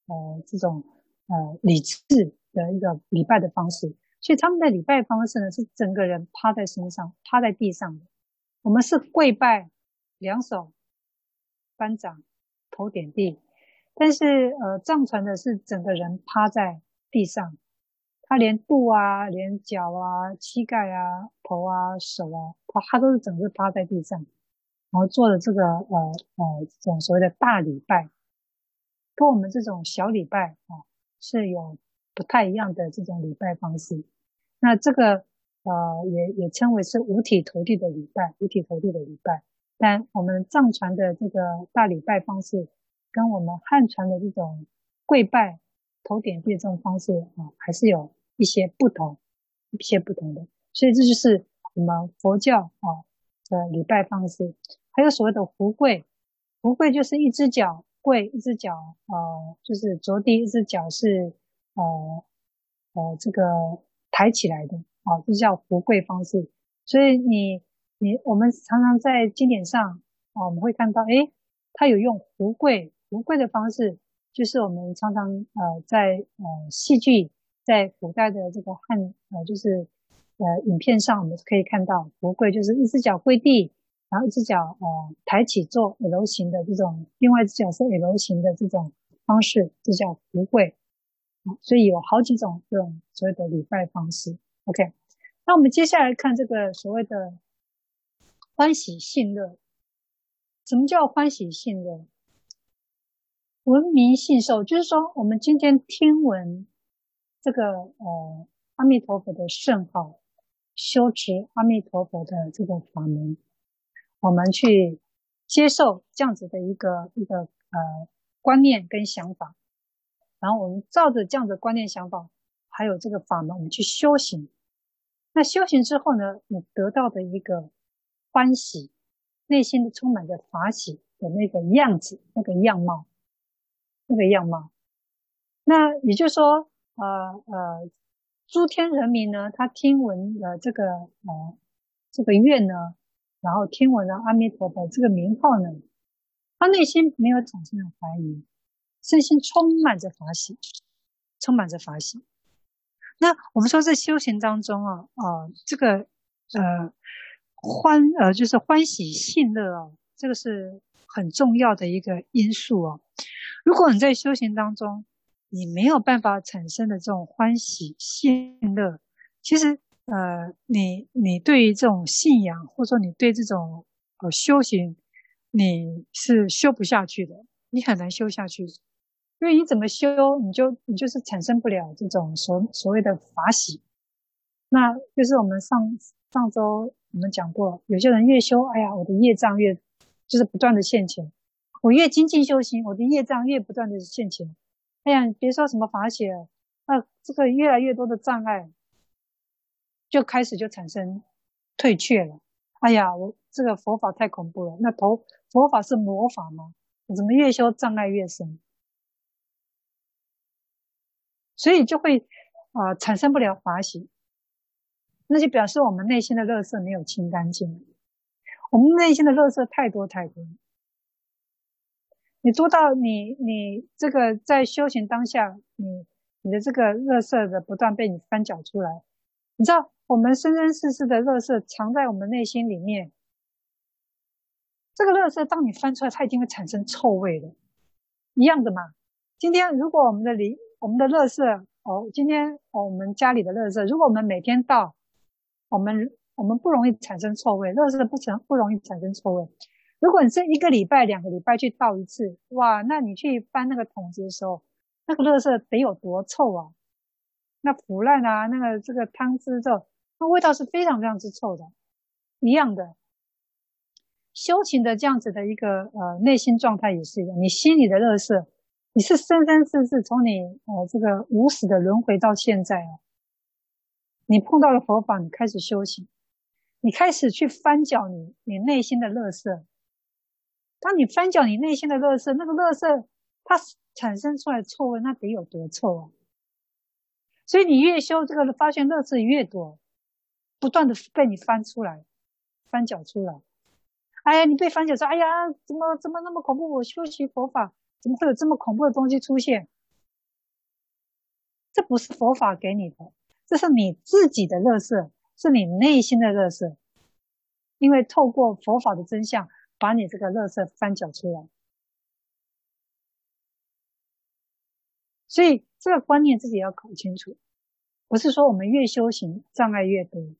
呃这种呃理智的一个礼拜的方式。所以他们的礼拜方式呢，是整个人趴在身上，趴在地上的。我们是跪拜，两手翻掌，头点地。但是呃藏传的是整个人趴在地上，他连肚啊，连脚啊，膝盖啊，头啊，手啊，他他都是整个趴在地上，然后做了这个呃呃这种所谓的大礼拜，跟我们这种小礼拜啊是有不太一样的这种礼拜方式。那这个呃也也称为是五体投地的礼拜，五体投地的礼拜。但我们藏传的这个大礼拜方式跟我们汉传的这种跪拜、头点地这种方式啊，还是有一些不同，一些不同的。所以这就是我们佛教啊的礼拜方式。还有所谓的胡跪，胡跪就是一只脚跪，一只脚呃就是着地，一只脚是呃呃这个抬起来的啊，这叫胡跪方式。所以你你我们常常在经典上啊，我们会看到，诶，它有用胡跪。胡跪的方式就是我们常常呃在呃戏剧，在古代的这个汉呃就是呃影片上，我们可以看到胡跪就是一只脚跪地，然后一只脚呃抬起做 L 型的这种，另外一只脚是 L 型的这种方式，这叫胡跪、嗯。所以有好几种这种所谓的礼拜方式。OK， 那我们接下来看这个所谓的欢喜信乐。什么叫欢喜信乐？闻名信受，就是说我们今天听闻这个呃阿弥陀佛的圣号，修持阿弥陀佛的这个法门，我们去接受这样子的一个一个呃观念跟想法，然后我们照着这样的观念想法还有这个法门，我们去修行。那修行之后呢，你得到的一个欢喜，内心充满着法喜的那个样子，那个样貌，那个样貌。那也就是说呃呃诸天人民呢，他听闻了这个呃这个愿呢，然后听闻了阿弥陀佛这个名号呢，他内心没有产生了怀疑，身心充满着法喜，充满着法喜。那我们说在修行当中啊，呃这个呃欢呃就是欢喜信乐啊，这个是很重要的一个因素啊。如果你在修行当中你没有办法产生的这种欢喜信乐，其实呃你你对于这种信仰，或者说你对这种呃修行，你是修不下去的，你很难修下去。因为你怎么修，你就你就是产生不了这种所所谓的法喜。那就是我们上上周我们讲过，有些人越修，哎呀，我的业障越就是不断的现前，我越精进修行，我的业障越不断的现前。哎呀，别说什么法喜了，那、啊、这个越来越多的障碍就开始就产生退却了。哎呀，我这个佛法太恐怖了，那头佛法是魔法吗？我怎么越修障碍越深？所以就会啊、呃、产生不了法喜，那就表示我们内心的垃圾没有清干净，我们内心的垃圾太多太多。你多到你你这个在修行当下，你你的这个垃圾的不断被你翻搅出来。你知道我们生生世世的垃圾藏在我们内心里面，这个垃圾当你翻出来，它一定会产生臭味的，一样的嘛。今天如果我们的里我们的垃圾哦，今天哦我们家里的垃圾，如果我们每天倒，我们我们不容易产生臭味，垃圾不成不容易产生臭味。如果你是一个礼拜两个礼拜去倒一次，哇，那你去翻那个桶子的时候，那个垃圾得有多臭啊，那腐烂啊，那个这个汤汁之后，那味道是非常非常之臭的。一样的，修行的这样子的一个呃内心状态也是一样，你心里的垃圾，你是生生世世从你呃这个无始的轮回到现在啊，你碰到了佛法，你开始修行，你开始去翻搅你你内心的垃圾。当你翻搅你内心的垃圾，那个垃圾它产生出来的臭味，那得有多臭啊！所以你越修这个，发现垃圾越多，不断的被你翻出来、翻搅出来。哎呀，你被翻搅说，哎呀，怎么怎么那么恐怖？我修习佛法，怎么会有这么恐怖的东西出现？这不是佛法给你的，这是你自己的垃圾，是你内心的垃圾。因为透过佛法的真相，把你这个垃圾翻搅出来，所以这个观念自己要搞清楚。不是说我们越修行障碍越多，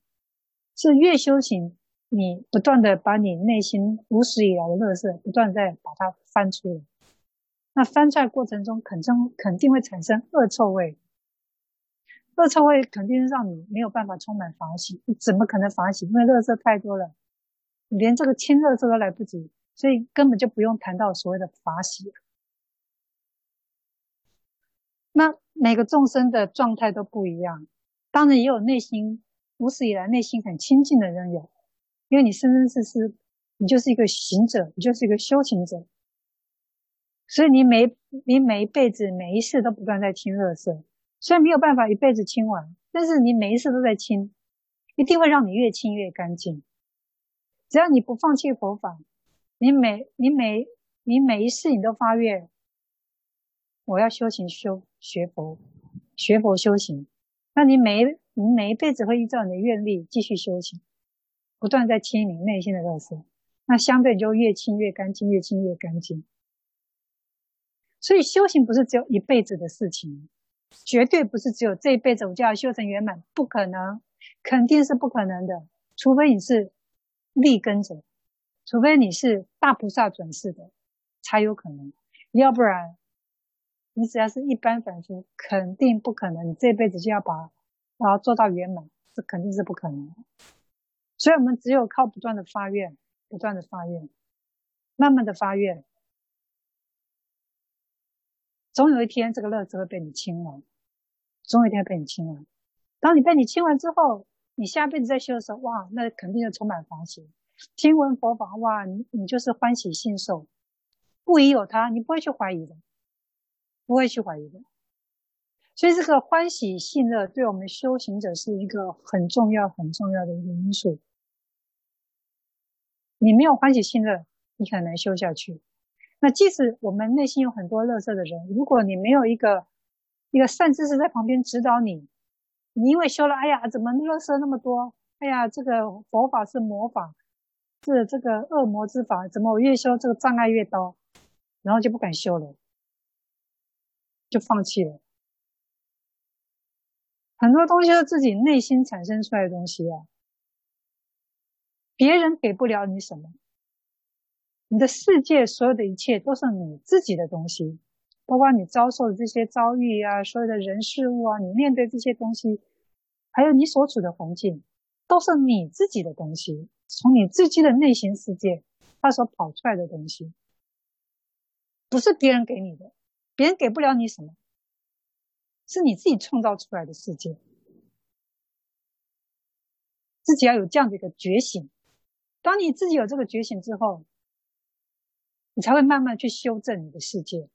是越修行你不断的把你内心无始以来的垃圾不断在把它翻出来，那翻出来过程中肯定肯定会产生恶臭味，恶臭味肯定让你没有办法充满法喜，你怎么可能法喜？因为垃圾太多了。你连这个清热都来不及，所以根本就不用谈到所谓的法喜。那每个众生的状态都不一样，当然也有内心无始以来内心很清净的人有，因为你生生世世你就是一个行者，你就是一个修行者，所以你每你每一辈子每一世都不断在清热色，虽然没有办法一辈子清完，但是你每一世都在清，一定会让你越清越干净。只要你不放弃佛法，你每你每你每一世你都发愿，我要修行修学佛，学佛修行。那你每你每一辈子会依照你的愿力继续修行，不断在清理内心的垃圾，那相对就越清越干净，越清越干净。所以修行不是只有一辈子的事情，绝对不是只有这一辈子我就要修成圆满，不可能，肯定是不可能的，除非你是立根者，除非你是大菩萨转世的才有可能，要不然你只要是一般凡夫肯定不可能，你这辈子就要把然后做到圆满，这肯定是不可能的。所以我们只有靠不断的发愿，不断的发愿，慢慢的发愿，总有一天这个乐子会被你清完，总有一天被你清完。当你被你清完之后，你下辈子再修的时候，哇，那肯定就充满欢喜。听闻佛法，哇，你你就是欢喜信受，不疑有他，你不会去怀疑的，不会去怀疑的。所以这个欢喜信乐对我们修行者是一个很重要很重要的一个因素。你没有欢喜信乐，你很难修下去。那即使我们内心有很多垃圾的人，如果你没有一个一个善知识在旁边指导你，你因为修了，哎呀，怎么垃圾那么多，哎呀，这个佛法是魔法，是这个恶魔之法，怎么我越修这个障碍越高，然后就不敢修了，就放弃了。很多东西是自己内心产生出来的东西啊，别人给不了你什么，你的世界所有的一切都是你自己的东西，包括你遭受的这些遭遇啊，所有的人事物啊，你面对这些东西，还有你所处的环境，都是你自己的东西，从你自己的内心世界它所跑出来的东西，不是别人给你的，别人给不了你什么，是你自己创造出来的世界。自己要有这样的一个觉醒，当你自己有这个觉醒之后，你才会慢慢去修正你的世界，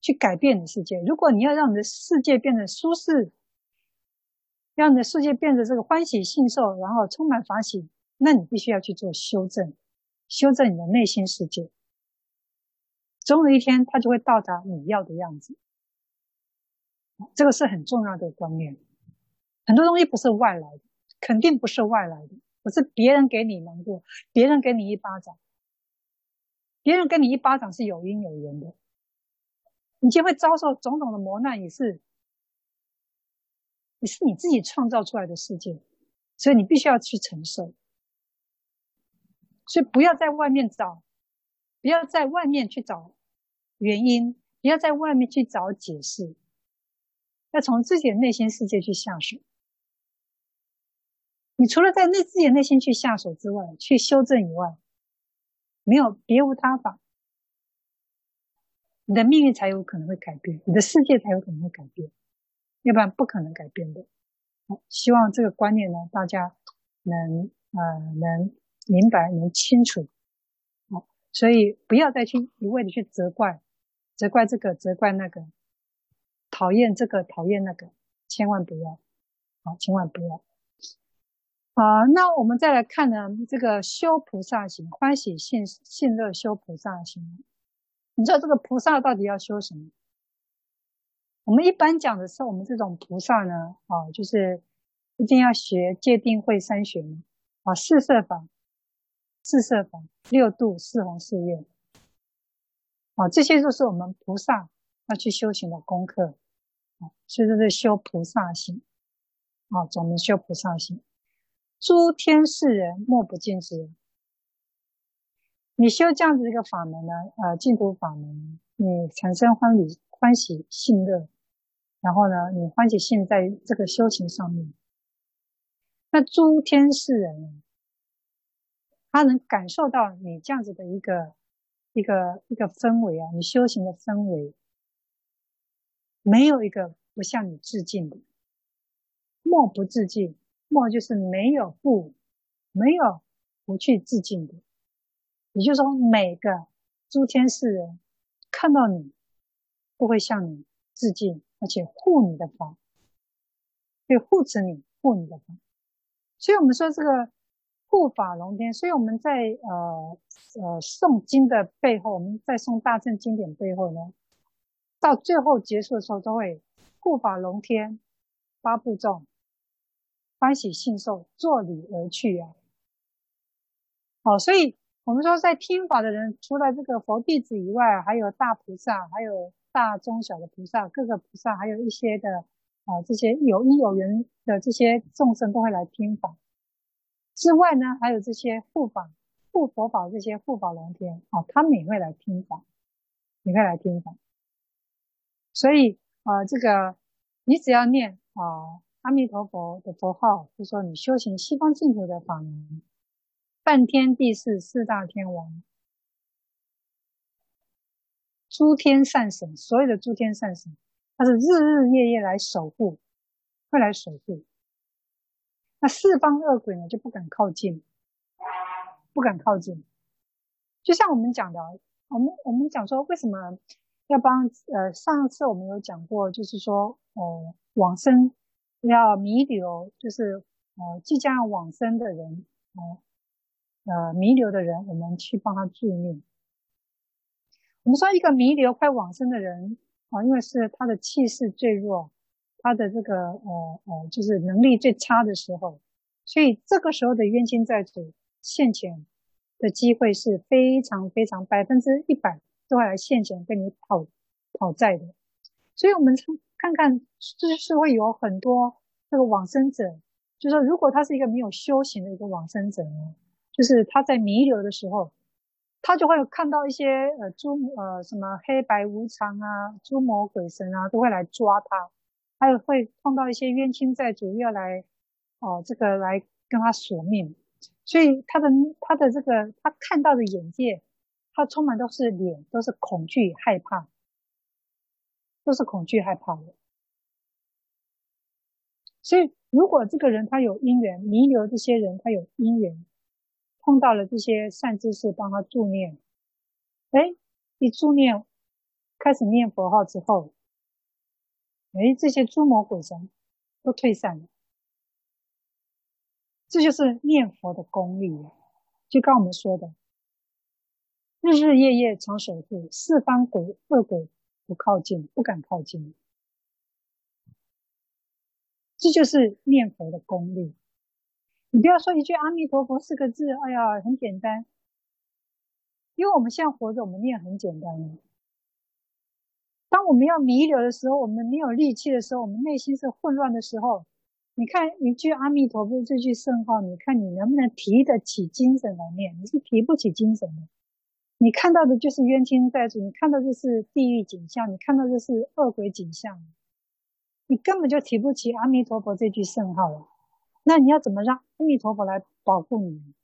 去改变你的世界。如果你要让你的世界变得舒适，让你的世界变得这个欢喜信受，然后充满法喜，那你必须要去做修正，修正你的内心世界，总有一天它就会到达你要的样子。这个是很重要的观念。很多东西不是外来的，肯定不是外来的，不是别人给你难过，别人给你一巴掌，别人给你一巴掌是有因有缘的，你就会遭受种种的磨难，也是也是你自己创造出来的世界，所以你必须要去承受。所以不要在外面找，不要在外面去找原因，不要在外面去找解释，要从自己的内心世界去下手。你除了在内自己的内心去下手之外，去修正以外，没有别无他法，你的命运才有可能会改变，你的世界才有可能会改变，要不然不可能改变的。希望这个观念呢，大家能呃能明白，能清楚。好，所以不要再去一味的去责怪，责怪这个，责怪那个。讨厌这个讨厌那个，千万不要啊，千万不要啊、呃！那我们再来看呢，这个修菩萨行，欢喜信信乐修菩萨行。你知道这个菩萨到底要修什么？我们一般讲的是，我们这种菩萨呢，啊，就是一定要学戒定慧三学嘛，啊，四摄法、四摄法、六度、四弘、四愿，啊，这些就是我们菩萨要去修行的功课。所以这是修菩萨行啊，总名修菩萨行。诸天世人莫不敬之。你修这样子一个法门呢，呃，净土法门，你产生欢喜、欢喜信乐，然后呢，你欢喜信在这个修行上面。那诸天世人，他能感受到你这样子的一个一个一个氛围啊，你修行的氛围。没有一个不向你致敬的，莫不致敬。莫就是没有不，没有不去致敬的。也就是说，每个诸天世人看到你，都会向你致敬，而且护你的法，会护持你，护你的法。所以我们说这个护法龙天。所以我们在呃呃诵经的背后，我们在诵大乘经典背后呢，到最后结束的时候都会护法龙天，八部众欢喜信受，作礼而去啊。哦，所以我们说在听法的人，除了这个佛弟子以外，还有大菩萨，还有大中小的菩萨，各个菩萨，还有一些的啊、呃、这些有因有缘的这些众生都会来听法。之外呢，还有这些护法、护佛法，这些护法龙天啊、哦，他们也会来听法，也会来听法。所以啊、呃，这个你只要念啊、呃、阿弥陀佛的佛号，就说你修行西方净土的法门，半天地是四大天王，诸天善神，所有的诸天善神，他是日日夜夜来守护，会来守护。那四方恶鬼呢，就不敢靠近，不敢靠近。就像我们讲的，我们我们讲说为什么要帮呃上次我们有讲过，就是说哦、呃、往生。要弥留，就是呃即将往生的人，哦呃弥留的人，我们去帮他助念。我们说一个弥留快往生的人，哦、呃、因为是他的气势最弱，他的这个呃呃就是能力最差的时候，所以这个时候的冤亲债主现前的机会是非常非常百分之一百都会来现前跟你讨讨债的，所以我们从看看，就是会有很多这个往生者，就是说，如果他是一个没有修行的一个往生者呢，就是他在弥留的时候，他就会看到一些呃诸呃什么黑白无常啊、诸魔鬼神啊，都会来抓他，还有会碰到一些冤亲债主要来哦、呃、这个来跟他索命，所以他的他的这个他看到的眼界，他充满都是脸，都是恐惧害怕。都是恐惧害怕的，所以如果这个人他有因缘弥留，这些人他有因缘碰到了这些善知识帮他助念，哎，一助念开始念佛号之后，哎，这些诸魔鬼神都退散了，这就是念佛的功力。就刚我们说的，日日夜夜常守护，四方鬼恶鬼不靠近，不敢靠近，这就是念佛的功力。你不要说一句阿弥陀佛四个字，哎呀，很简单。因为我们现在活着，我们念很简单。当我们要弥留的时候，我们没有力气的时候，我们内心是混乱的时候，你看一句阿弥陀佛这句圣号，你看你能不能提得起精神来念？你是提不起精神的。你看到的就是冤亲债主，你看到的就是地狱景象，你看到的是恶鬼景象，你根本就提不起阿弥陀佛这句圣号了。那你要怎么让阿弥陀佛来保护你？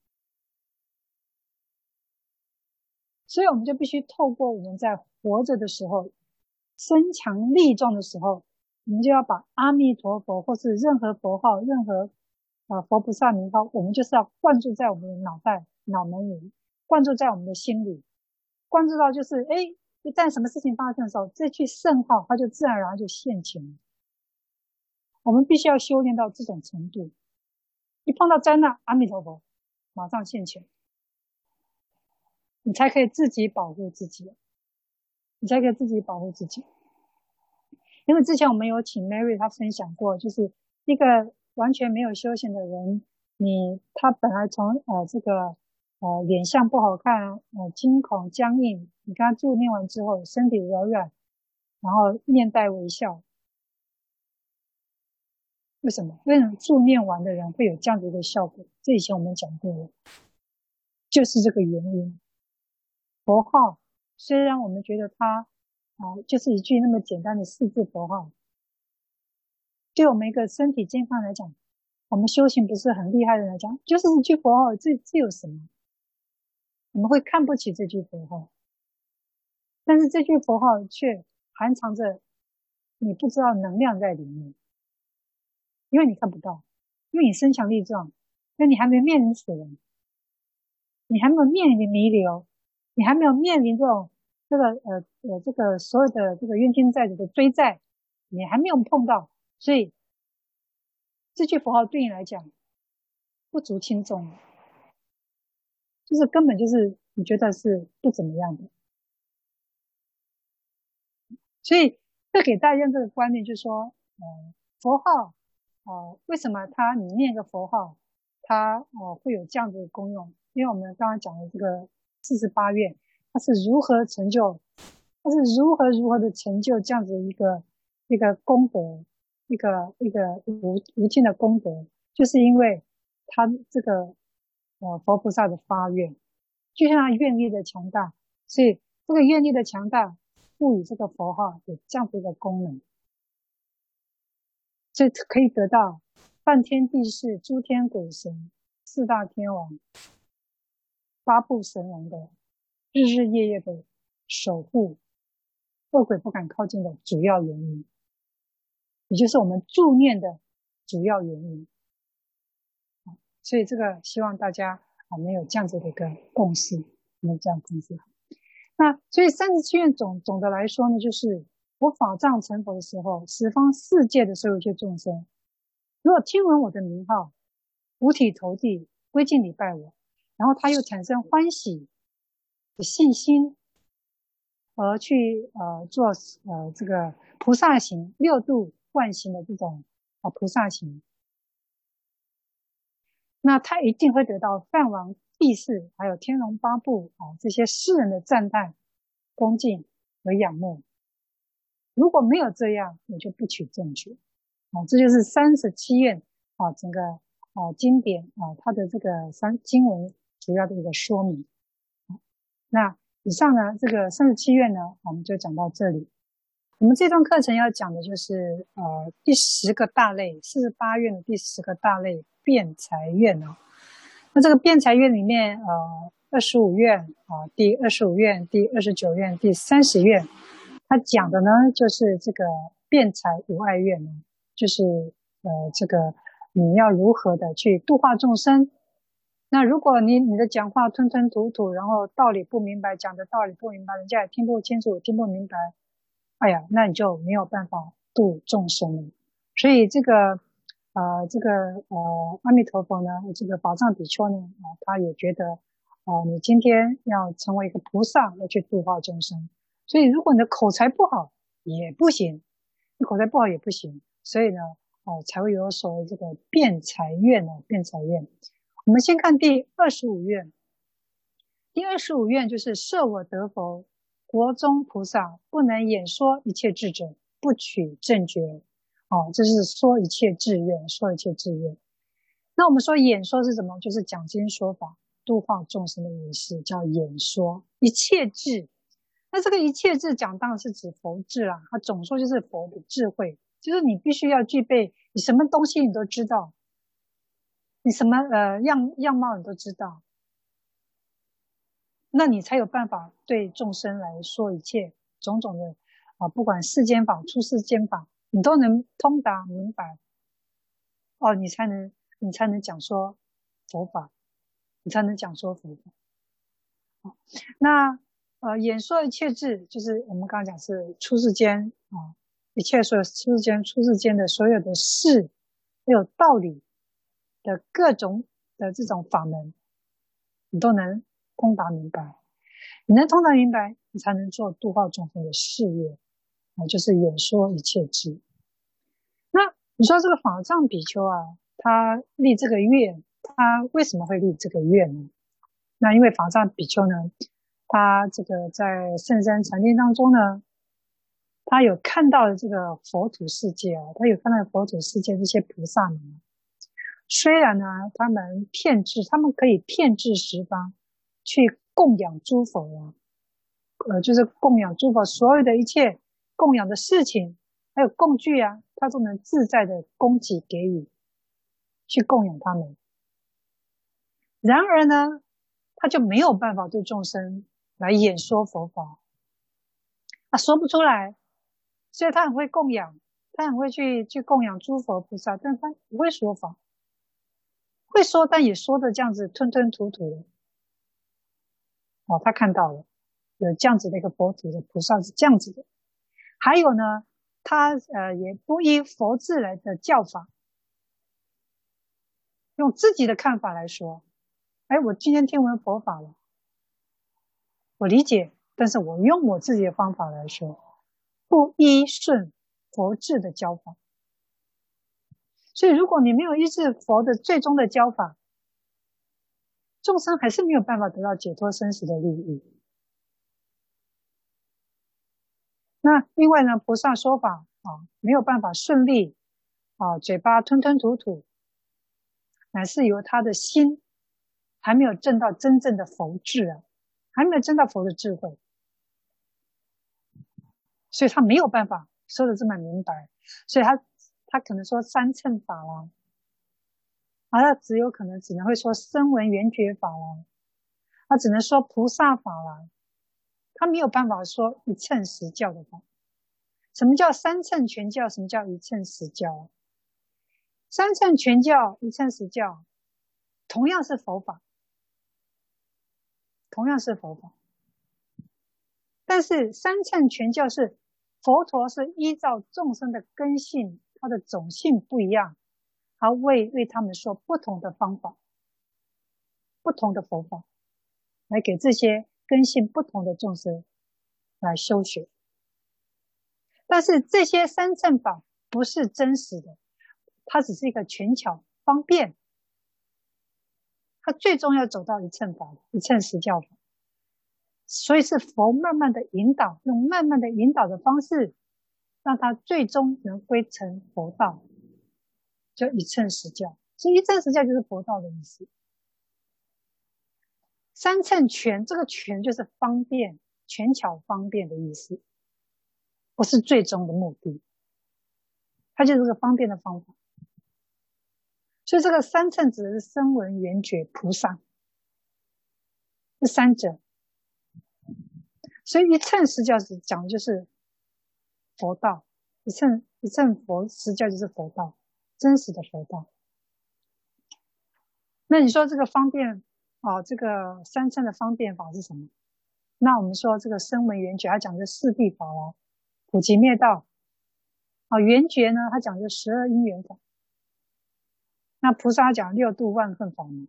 所以我们就必须透过我们在活着的时候，身强力壮的时候，我们就要把阿弥陀佛或是任何佛号，任何呃佛菩萨名号，我们就是要灌注在我们的脑袋脑门里，灌注在我们的心里，灌注到就是，诶，一旦什么事情发生的时候，这句圣号它就自然而然就现前。我们必须要修炼到这种程度，一碰到灾难，阿弥陀佛，马上现前，你才可以自己保护自己，你才可以自己保护自己。因为之前我们有请 Mary 她分享过，就是一个完全没有修行的人，你他本来从呃这个。呃，脸相不好看，呃，惊恐僵硬。你刚刚助念完之后，身体柔软，然后面带微笑。为什么？为什么助念完的人会有这样的一个效果？这以前我们讲过了，就是这个原因。佛号虽然我们觉得它啊、呃，就是一句那么简单的四字佛号，对我们一个身体健康来讲，我们修行不是很厉害的人来讲，就是一句佛号，这这有什么？我们会看不起这句佛号，但是这句佛号却含藏着你不知道能量在里面，因为你看不到，因为你身强力壮，因为你还没有面临死人，你还没有面临弥留，你还没有面临这种这个呃呃这个所有的这个冤亲债主的追债，你还没有碰到，所以这句佛号对你来讲不足轻重。就是根本就是你觉得是不怎么样的，所以这给大家这个观念就是说，呃，佛号，呃，为什么它你念个佛号，它呃会有这样子的功用？因为我们刚刚讲的这个四十八愿，它是如何成就，它是如何如何的成就这样子一个一个功德，一个一个无无尽的功德，就是因为它这个。呃，佛菩萨的发愿，就像他愿力的强大，所以这个愿力的强大赋予这个佛号有这样子一个功能。这可以得到梵天帝释、诸天鬼神、四大天王、八部神王的日日夜夜的守护，恶鬼不敢靠近的主要原因，也就是我们助念的主要原因。所以这个希望大家能有这样子的一个共识，能这样共识。那所以三十七愿总总的来说呢，就是我法藏成佛的时候，十方世界的所有一切众生，如果听闻我的名号，五体投地归敬礼拜我，然后他又产生欢喜的信心，而去呃做呃这个菩萨行六度万行的这种啊、呃、菩萨行，那他一定会得到梵王帝释还有天龙八部啊、呃、这些世人的赞叹、恭敬和仰慕。如果没有这样，我就不取正觉啊、呃，这就是三十七愿啊整个啊、呃、经典啊、呃、它的这个三经文主要的一个说明。呃、那。以上呢，这个三十七愿呢，我们就讲到这里。我们这段课程要讲的就是呃第十个大类，四十八愿的第十个大类辩才愿哦。那这个辩才愿里面呃二十五愿啊、呃、第二十五愿、第二十九愿、第三十愿，它讲的呢就是这个辩才无碍愿呢，就是呃这个你要如何的去度化众生。那如果你你的讲话吞吞吐吐，然后道理不明白，讲的道理不明白，人家也听不清楚，听不明白，哎呀，那你就没有办法度众生了。所以这个呃这个呃阿弥陀佛呢，这个法藏比丘呢、呃、他也觉得呃你今天要成为一个菩萨，要去度化众生，所以如果你的口才不好也不行，你口才不好也不行，所以呢呃才会有所谓这个辩才愿呢，辩才愿。我们先看第二十五愿。第二十五愿就是设我得佛，国中菩萨，不能演说一切智者，不取正觉。哦，这是说一切智愿，说一切智愿。那我们说演说是什么？就是讲经说法，度化众生的意思，叫演说。一切智，那这个一切智讲当然是指佛智啦、啊，它总说就是佛的智慧，就是你必须要具备，你什么东西你都知道。你什么呃样样貌你都知道，那你才有办法对众生来说一切种种的啊、呃，不管世间法、出世间法，你都能通达明白。哦，你才能你才能讲说佛法，你才能讲说佛法。哦、那呃，演说一切智，就是我们刚刚讲是出世间啊、呃，一切所有出世间出世间的所有的事，有道理。的各种的这种法门，你都能通达明白。你能通达明白，你才能做度化众生的事业，啊，就是演说一切智。那你说这个法藏比丘啊，他立这个愿，他为什么会立这个愿呢？那因为法藏比丘呢，他这个在圣山禅定当中呢，他有看到了这个佛土世界啊，他有看到佛土世界这些菩萨们。虽然呢，他们遍至，他们可以遍至十方，去供养诸佛啊，呃，就是供养诸佛所有的一切供养的事情，还有供具啊，他都能自在的供给给予，去供养他们。然而呢，他就没有办法对众生来演说佛法，他说不出来，所以他很会供养，他很会去去供养诸佛菩萨，但他不会说法。会说，但也说的这样子吞吞吐吐的。哦，他看到了有这样子的一个佛土的菩萨是这样子的。还有呢，他呃也不依佛自来的教法，用自己的看法来说：“哎，我今天听闻佛法了，我理解，但是我用我自己的方法来说，不依顺佛智的教法。”所以如果你没有依治佛的最终的教法，众生还是没有办法得到解脱生死的利益。那另外呢，菩萨说法啊，没有办法顺利啊，嘴巴吞吞吐吐，乃是由他的心还没有证到真正的佛智啊，还没有证到佛的智慧，所以他没有办法说得这么明白，所以他他可能说三乘法啦，而他只有可能只能会说声闻缘觉法啦，他只能说菩萨法啦，他没有办法说一乘十教的法。什么叫三乘全教？什么叫一乘十教？三乘全教、一乘十教同样是佛法，同样是佛法，但是三乘全教是佛陀是依照众生的根性，他的种性不一样，而为为他们说不同的方法，不同的佛法，来给这些根性不同的众生来修学。但是这些三乘法不是真实的，它只是一个权巧方便，它最终要走到一乘法，一乘十教法。所以是佛慢慢的引导，用慢慢的引导的方式，让它最终能归成佛道，就一乘十教。所以一乘十教就是佛道的意思。三乘全，这个全就是方便，权巧方便的意思，不是最终的目的，它就是个方便的方法。所以这个三乘指的是声闻缘觉菩萨这三者。所以一乘十教讲的就是佛道，一乘一乘佛十教就是佛道，真实的佛道。那你说这个方便啊、哦，这个三乘的方便法是什么？那我们说这个声闻缘觉，它讲的是四谛法啦，普及灭道。啊、哦，缘觉呢，它讲的是十二因缘法。那菩萨讲六度万恨法门，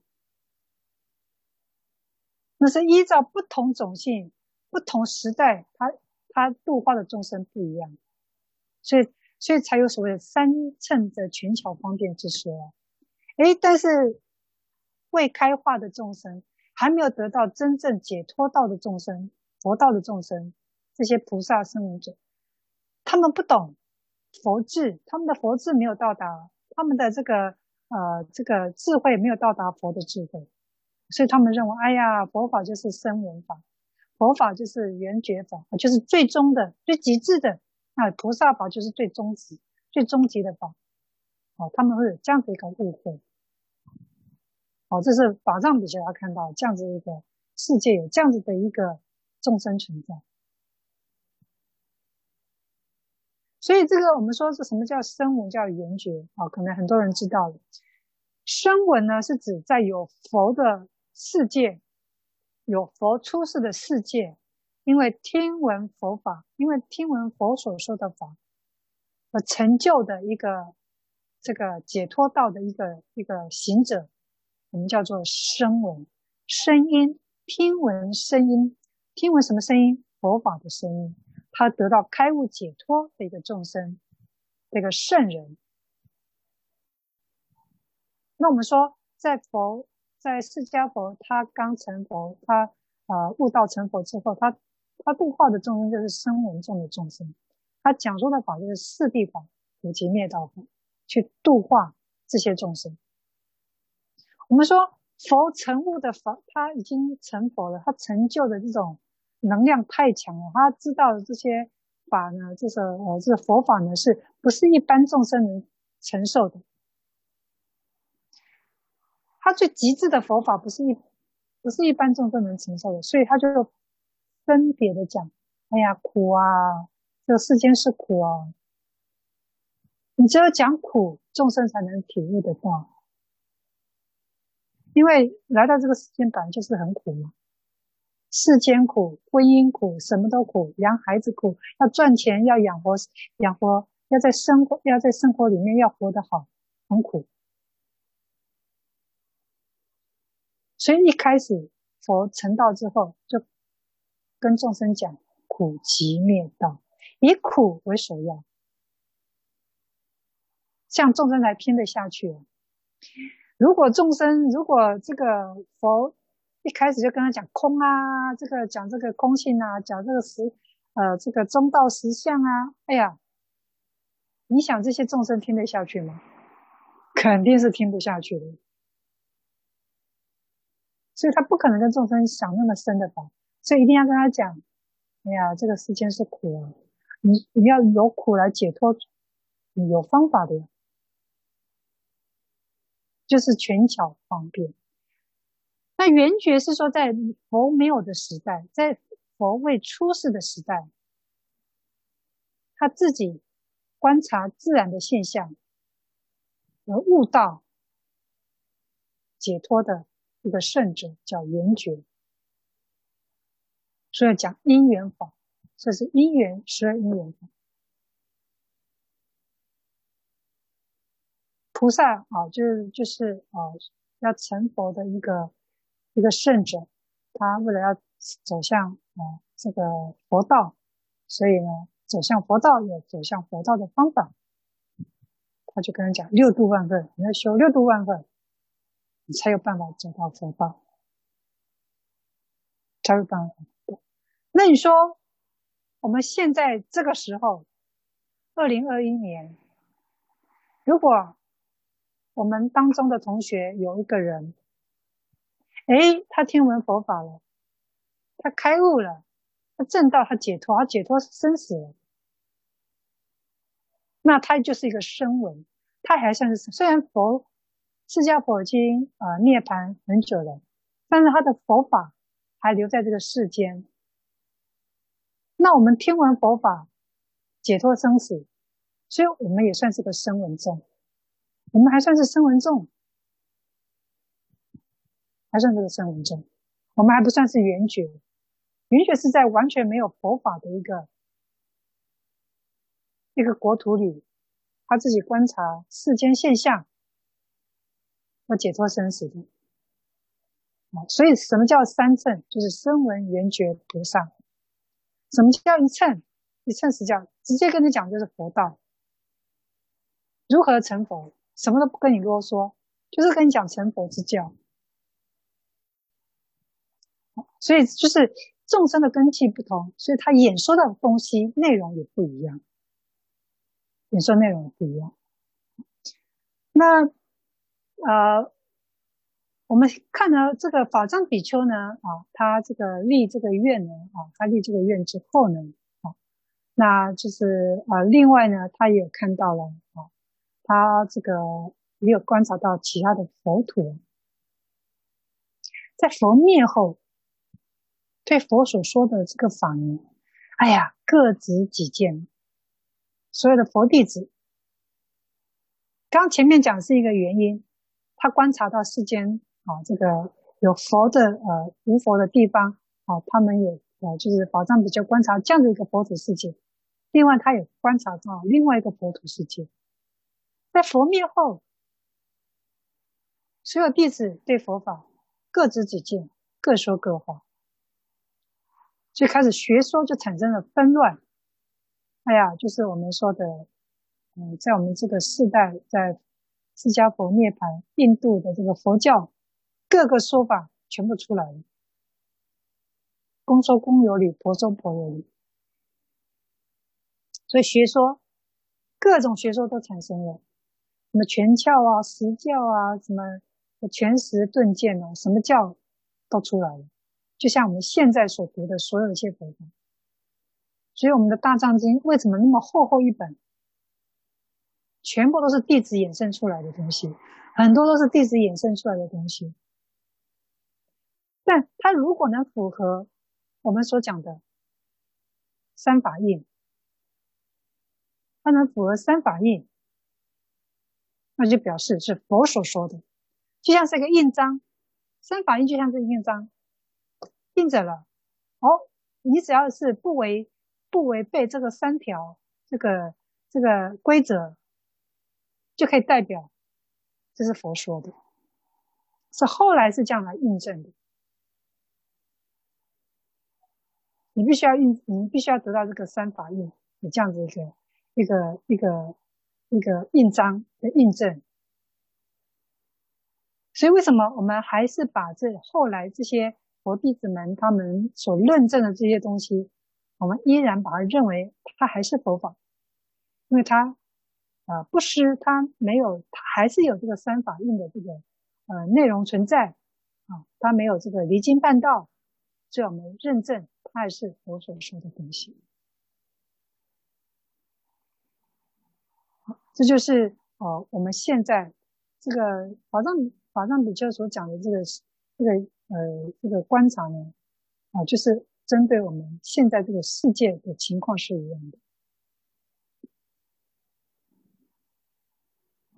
那是依照不同种性、不同时代，它它度化的众生不一样，所以所以才有所谓的三乘的权巧方便之说。诶，但是未开化的众生，还没有得到真正解脱道的众生、佛道的众生，这些菩萨声闻者，他们不懂佛智，他们的佛智没有到达，他们的这个。呃，这个智慧没有到达佛的智慧，所以他们认为，哎呀，佛法就是声闻法，佛法就是缘觉法，就是最终的、最极致的。那菩萨法就是最终极、最终极的法。哦，他们会有这样子一个误会。哦，这是法藏比丘要看到这样子一个世界，有这样子的一个众生存在。所以这个我们说是什么叫声闻叫缘觉、哦、可能很多人知道了。声闻呢是指在有佛的世界，有佛出世的世界，因为听闻佛法，因为听闻佛所说的法而成就的一个这个解脱道的一个一个行者，我们叫做声闻。声音，听闻声音，听闻什么声音？佛法的声音。他得到开悟解脱的一个众生，这个圣人。那我们说，在佛，在释迦佛，他刚成佛，他呃悟道成佛之后，他他度化的众生就是声闻众的众生，他讲说的法就是四谛法、普及灭道法，去度化这些众生。我们说，佛成悟的法，他已经成佛了，他成就的这种。能量太强了，他知道这些法呢，这是呃，这佛法呢，是不是一般众生能承受的？他最极致的佛法不是一不是一般众生能承受的，所以他就分别的讲：“哎呀，苦啊，这个世间是苦啊！你只有讲苦，众生才能体悟得到，因为来到这个世间本来就是很苦嘛。”世间苦，婚姻苦，什么都苦，养孩子苦，要赚钱，要养活，养活，要在生活，要在生活里面要活得好，很苦。所以一开始佛成道之后，就跟众生讲苦集灭道，以苦为首要，向众生才拼得下去了。如果众生，如果这个佛一开始就跟他讲空啊，这个讲这个空性啊，讲这个实，呃，这个中道实相啊，哎呀，你想这些众生听得下去吗？肯定是听不下去的。所以他不可能跟众生想那么深的法，所以一定要跟他讲，哎呀，这个世间是苦啊，你你要有苦来解脱，你有方法的，就是权巧方便。那圆觉是说在佛没有的时代，在佛未出世的时代，他自己观察自然的现象而悟道解脱的一个圣者叫圆觉。所以讲因缘法，这是因缘十二因缘法。菩萨啊，就是就是啊，要成佛的一个一个圣者，他为了要走向啊这个佛道，所以呢，走向佛道有走向佛道的方法，他就跟人讲六度万分，你要修六度万分，你才有办法走到佛道，才有办法。那你说，我们现在这个时候，二零二一年，如果我们当中的同学有一个人，诶，他听闻佛法了，他开悟了，他证道，他解脱，他解脱生死了，那他就是一个声闻，他还算是虽然佛释迦佛已经啊、呃、涅槃很久了，但是他的佛法还留在这个世间。那我们听闻佛法，解脱生死，所以我们也算是个声闻众。我们还算是声闻众，还算是个声闻众，我们还不算是缘觉。缘觉是在完全没有佛法的一个一个国土里，他自己观察世间现象，要解脱生死的。所以什么叫三乘？就是声闻缘觉菩萨。什么叫一乘？一乘是叫直接跟你讲就是佛道，如何成佛。什么都不跟你啰嗦，就是跟你讲成佛之教。所以就是众生的根器不同，所以他演说的东西内容也不一样，演说内容也不一样。那呃，我们看了这个法藏比丘呢，啊，他这个立这个愿呢，啊，他立这个愿之后呢，啊，那就是啊，另外呢，他也看到了啊。他这个也有观察到其他的佛土，在佛灭后，对佛所说的这个法呢，哎呀，各执己见。所有的佛弟子，刚前面讲是一个原因，他观察到世间啊，这个有佛的呃无佛的地方啊，他们也呃就是法藏比较观察这样的一个佛土世界，另外他也观察到另外一个佛土世界。在佛灭后，所有弟子对佛法各执己见，各说各话，所以开始学说就产生了纷乱。哎呀，就是我们说的，嗯，在我们这个世代，在释迦佛涅槃、印度的这个佛教，各个说法全部出来了，公说公有理，婆说婆有理，所以学说各种学说都产生了。什么全教啊、实教啊、什么全实顿渐啊，什么教都出来了。就像我们现在所读的所有一些佛法，所以我们的大藏经为什么那么厚厚一本，全部都是弟子衍生出来的东西，很多都是弟子衍生出来的东西。但它如果能符合我们所讲的三法印，它能符合三法印，那就表示是佛所说的，就像是一个印章，三法印就像是印章，印着了。哦，你只要是不违不违背这个三条这个这个规则，就可以代表这是佛说的，是后来是这样来印证的。你必须要印，你必须要得到这个三法印，有这样子一个一个一个。一个印章的印证。所以为什么我们还是把这后来这些佛弟子们他们所论证的这些东西，我们依然把它认为它还是佛法，因为它呃不失，它没有，它还是有这个三法印的这个呃内容存在啊，它没有这个离经叛道，所以我们认证它还是佛所说的东西。这就是呃我们现在这个法上法上比较所讲的这个这个呃这个观察呢，啊、呃，就是针对我们现在这个世界的情况是一样的。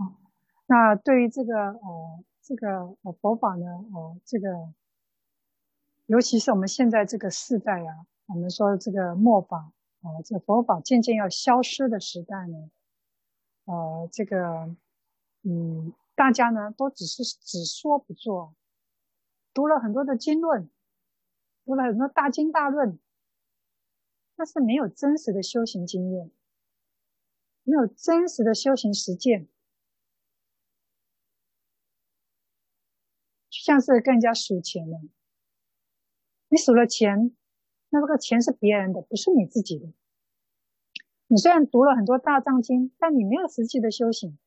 啊，那对于这个呃这个呃佛法呢，呃这个尤其是我们现在这个世代啊，我们说这个末法啊、呃，这佛法渐渐要消失的时代呢，呃这个嗯。大家呢都只是只说不做，读了很多的经论，读了很多大经大论，但是没有真实的修行经验，没有真实的修行实践，就像是跟人家数钱了，你数了钱，那这个钱是别人的，不是你自己的。你虽然读了很多大藏经，但你没有实际的修行，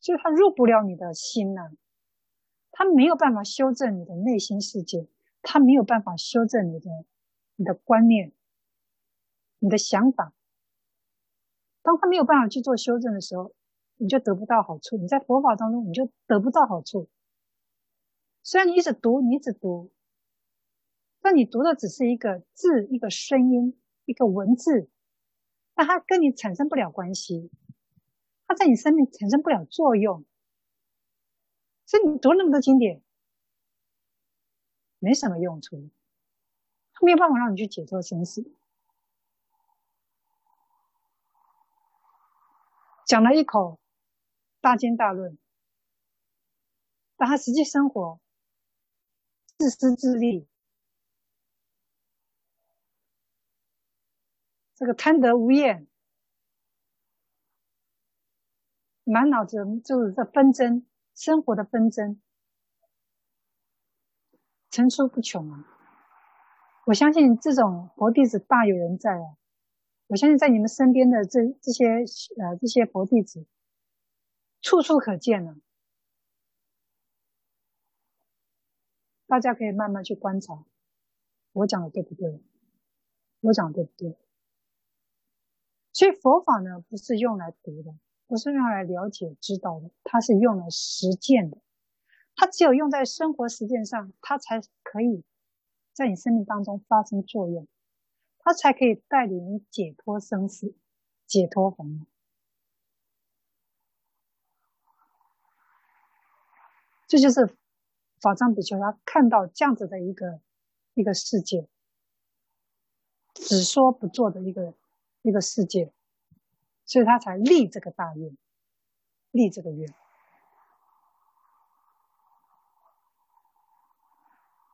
所以它入不了你的心啊，它没有办法修正你的内心世界，它没有办法修正你的你的观念、你的想法。当它没有办法去做修正的时候，你就得不到好处，你在佛法当中你就得不到好处。虽然你一直读你一直读，但你读的只是一个字、一个声音、一个文字，但它跟你产生不了关系，它在你生命产生不了作用，所以你读那么多经典，没什么用处，它没有办法让你去解脱生死。讲了一口大经大论，但他实际生活自私自利，这个贪得无厌。满脑子就是这纷争，生活的纷争层出不穷啊！我相信这种佛弟子大有人在啊！我相信在你们身边的这这些呃这些佛弟子，处处可见啊！大家可以慢慢去观察，我讲的对不对？我讲的对不对？所以佛法呢，不是用来读的。不是用来了解知道的，它是用来实践的。它只有用在生活实践上，它才可以在你生命当中发生作用，它才可以带领你解脱生死，解脱烦恼。这就是法藏比丘他看到这样子的一个一个世界，只说不做的一个一个世界。所以他才立这个大愿，立这个愿。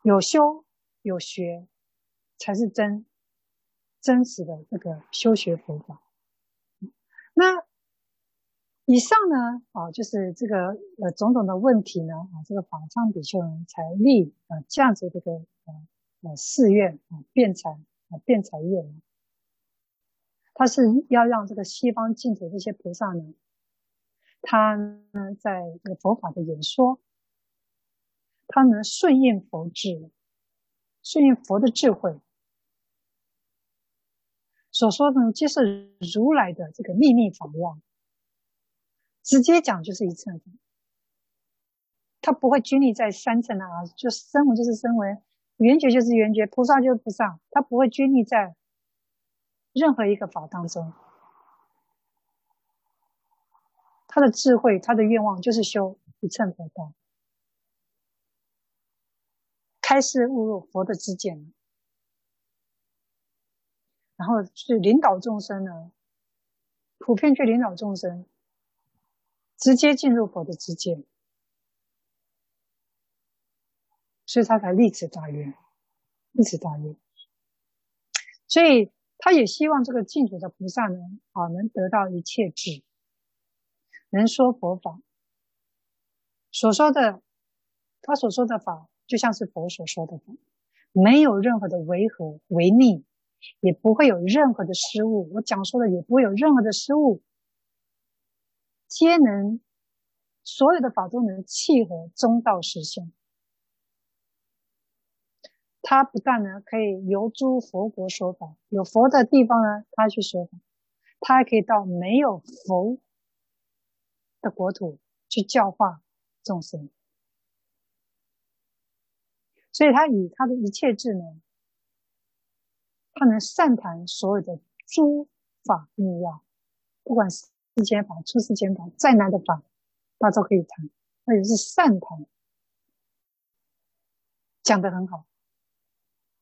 有修有学，才是真真实的这个修学佛法。那以上呢，啊，就是这个呃种种的问题呢，啊，这个法藏比丘呢才立啊这样子这个呃呃誓愿啊辩才啊辩才愿。他是要让这个西方净土这些菩萨呢，他呢在这个佛法的演说，他能顺应佛智，顺应佛的智慧所说的皆是如来的这个秘密法要，直接讲就是一乘法，他不会拘泥在三乘啊，就声闻就是声闻，缘觉就是缘觉，菩萨就是菩萨，他不会拘泥在任何一个法当中，他的智慧，他的愿望就是修一乘佛道，开示悟入佛的知见，然后去领导众生呢，普遍去领导众生，直接进入佛的知见，所以他才立此大愿，立此大愿，所以。他也希望这个净土的菩萨呢，啊，能得到一切智，能说佛法。所说的，他所说的法，就像是佛所说的法，没有任何的违和、违逆，也不会有任何的失误。我讲说的也不会有任何的失误，皆能，所有的法都能契合中道实相。他不但呢可以游诸佛国说法，有佛的地方呢他去说法，他还可以到没有佛的国土去教化众生。所以他以他的一切智能，他能善谈所有的诸法密要，不管是世间法、出世间法、再难的法，他都可以谈，而且是善谈，讲得很好。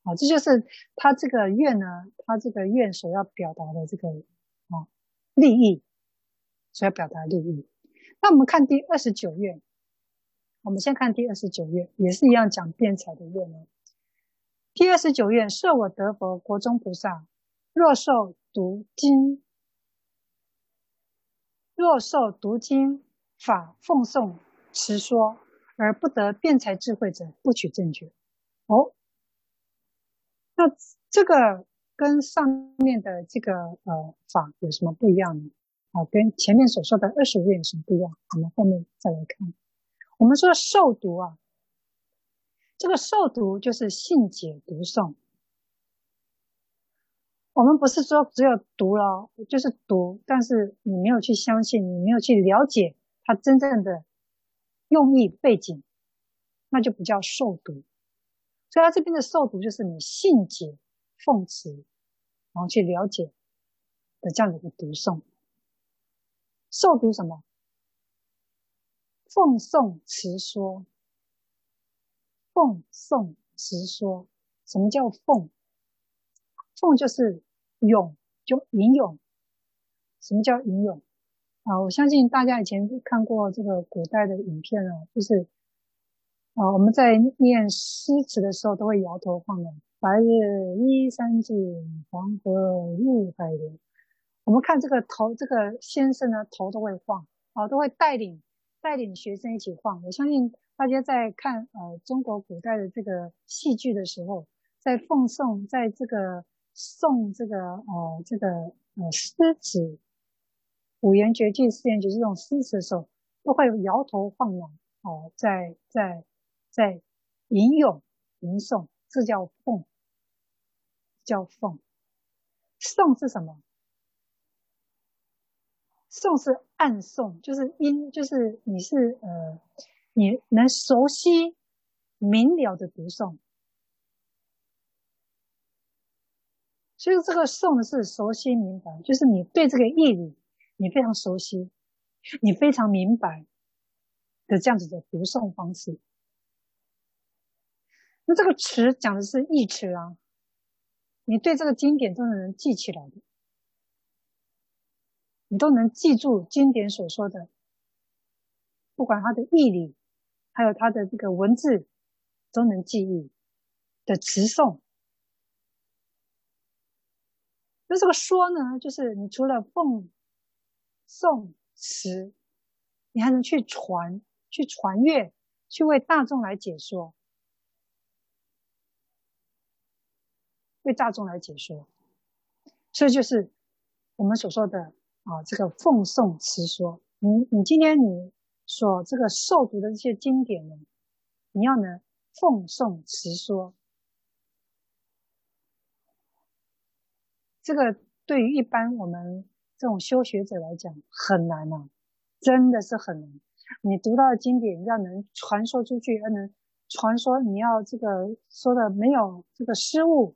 好，这就是他这个愿呢，他这个愿所要表达的这个啊利益，所要表达利益。那我们看第二十九愿，我们先看第二十九愿，也是一样讲辩才的愿呢。第二十九愿，设我得佛国中菩萨，若受读经，若受读经法奉诵持说，而不得辩才智慧者，不取正觉。哦，那这个跟上面的这个呃法有什么不一样呢？啊，跟前面所说的二十五愿有什么不一样？我们后面再来看。我们说受读啊，这个受读就是信解读诵。我们不是说只有读了，就是读，但是你没有去相信，你没有去了解它真正的用意背景，那就不叫受读。所以他这边的受读就是你信解奉持，然后去了解的这样的一个读诵。受读什么？奉诵持说。奉诵持说，什么叫奉？奉就是咏，就吟咏。什么叫吟咏？啊，我相信大家以前看过这个古代的影片啊，就是。啊，我们在念诗词的时候都会摇头晃脑，白日依山尽，黄河入海流。我们看这个头，这个先生呢，头都会晃，啊，都会带领带领学生一起晃。我相信大家在看呃中国古代的这个戏剧的时候，在奉诵，在这个诵这个呃这个呃诗词，五言绝句、四言绝句这种诗词的时候，都会摇头晃脑，哦、啊，在在。在吟咏吟诵，这叫奉，叫奉。诵是什么？诵是暗诵，就是音，就是你是呃，你能熟悉明了的读诵。所以这个诵是熟悉明白，就是你对这个义理你非常熟悉，你非常明白的这样子的读诵方式。那这个持讲的是意持啊，你对这个经典都能记起来的，你都能记住经典所说的，不管它的义理，还有它的这个文字，都能记忆的持诵。那这个说呢，就是你除了奉、诵、持，你还能去传、去传阅、去为大众来解说。对大众来解说，所以就是我们所说的啊，这个奉诵持说。你你今天你所这个受读的这些经典呢，你要呢奉诵持说。这个对于一般我们这种修学者来讲很难啊，真的是很难。你读到的经典要能传说出去，要能传说，你要这个说的没有这个失误。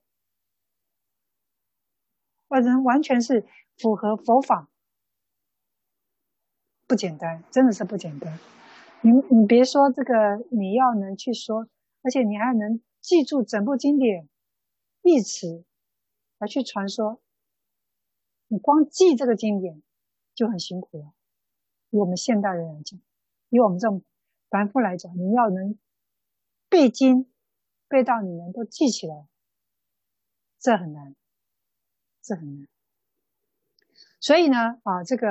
完全是符合佛法，不简单，真的是不简单。你你别说这个，你要能去说，而且你还能记住整部经典意词来去传说。你光记这个经典就很辛苦了。以我们现代人来讲，以我们这种凡夫来讲，你要能背经背到你能够记起来，这很难。这很难，所以呢，啊，这个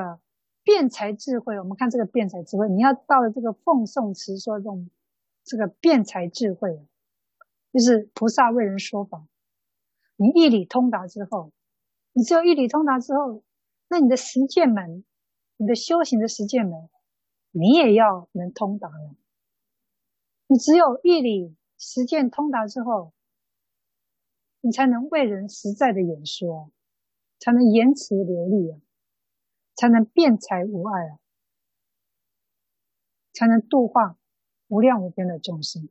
辩才智慧，我们看这个辩才智慧，你要到了这个奉诵持说这种这个辩才智慧，就是菩萨为人说法。你义理通达之后，你只有义理通达之后，那你的实践门，你的修行的实践门，你也要能通达了。你只有义理实践通达之后，你才能为人实在的演说啊。才能言辞流利啊，才能辩才无碍啊，才能度化无量无边的众生。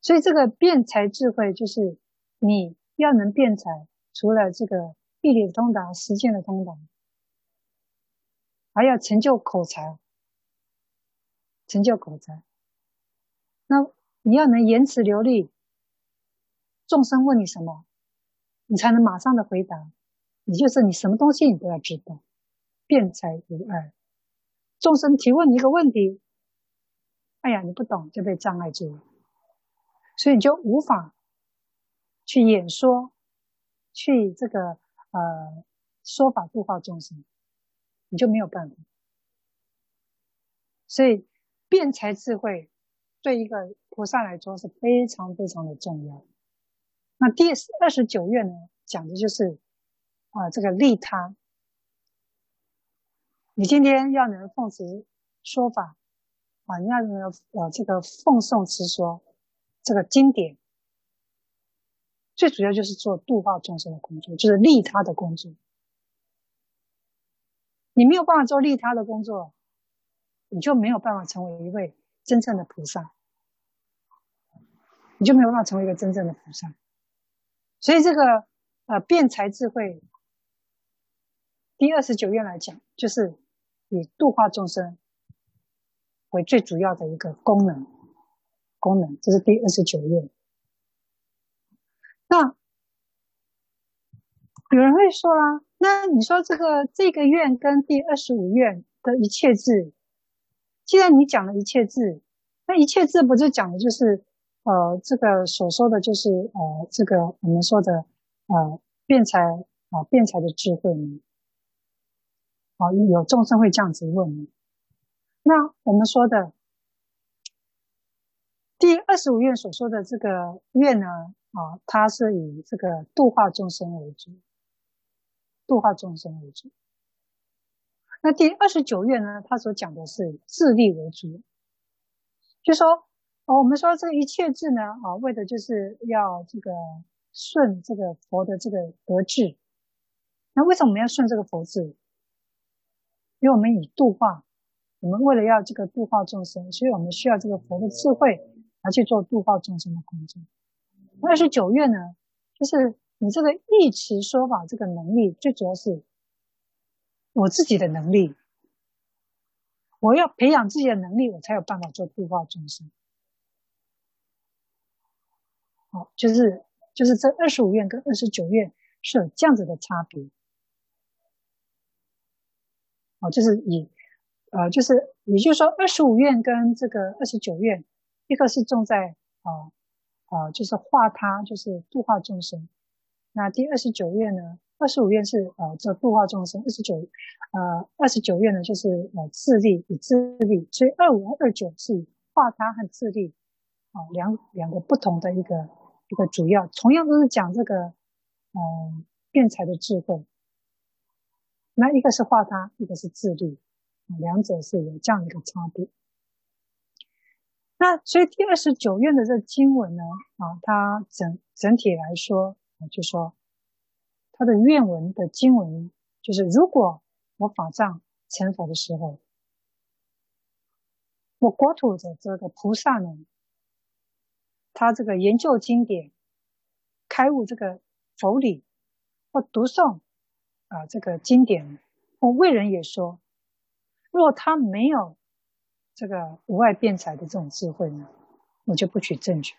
所以这个辩才智慧，就是你要能辩才，除了这个义理的通达、实践的通达，还要成就口才，成就口才。那你要能言辞流利，众生问你什么，你才能马上的回答。也就是你什么东西你都要知道，辩才无碍。众生提问你一个问题，哎呀，你不懂就被障碍住了，所以你就无法去演说，去这个呃说法度化众生，你就没有办法。所以辩才智慧对一个菩萨来说是非常非常的重要。那第二十九愿呢，讲的就是啊、呃，这个利他。你今天要能奉持说法啊，你要能呃这个奉诵持说这个经典，最主要就是做度化众生的工作，就是利他的工作。你没有办法做利他的工作，你就没有办法成为一位真正的菩萨，你就没有办法成为一个真正的菩萨。所以这个呃辩才智慧第二十九愿来讲，就是以度化众生为最主要的一个功能功能，这是第二十九愿。那有人会说啦、啊，那你说这个这个愿跟第二十五愿的一切智，既然你讲了一切智，那一切智不就讲的就是呃这个所说的就是呃这个我们说的呃辩才啊、呃、辩才的智慧呢？啊、呃，有众生会这样子问呢。那我们说的第二十五愿所说的这个愿呢，啊、呃，它是以这个度化众生为主，度化众生为主。那第二十九愿呢，它所讲的是自利为主，就说、哦、我们说这个一切智呢，啊，为的就是要这个顺这个佛的这个德智。那为什么我们要顺这个佛智？因为我们以度化，我们为了要这个度化众生，所以我们需要这个佛的智慧来去做度化众生的工作。二十九愿呢，就是你这个义持说法这个能力，最主要是我自己的能力，我要培养自己的能力，我才有办法做度化众生。好，就是就是这二十五愿跟二十九愿是有这样子的差别。哦，就是以，呃，就是也就是说，二十五愿跟这个二十九愿，一个是重在啊啊、呃呃，就是化他，就是度化众生。那第二十九愿呢？二十五愿是呃，这度化众生。二十九呃二十九愿呢，就是呃自利与自利，所以二十五和二十九是化他和自利啊、呃、两两个不同的一个。一个主要，同样都是讲这个，呃，辩才的智慧。那一个是化他，一个是自利，两者是有这样一个差别。那所以第二十九愿的这经文呢，啊，它整整体来说，啊，就说它的愿文的经文就是：如果我法藏成佛的时候，我国土的这个菩萨呢，他这个研究经典，开悟这个佛理，或读诵啊、呃、这个经典，或为人也说，若他没有这个无碍辩才的这种智慧呢，我就不取正觉，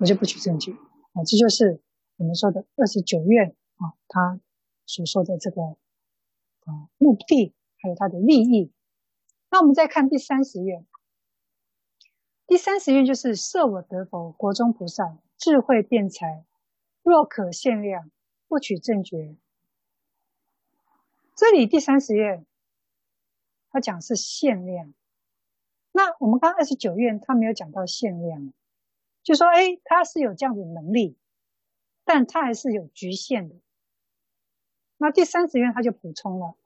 我就不取正觉啊，这就是我们说的二十九愿啊，他所说的这个啊目的，还有他的利益。那我们再看第三十愿。第三十愿就是设我得佛，国中菩萨智慧辩才，若可限量，不取正觉。这里第三十愿，他讲是限量。那我们看二十九愿，他没有讲到限量，就说哎，他是有这样的能力，但他还是有局限的。那第三十愿他就补充了，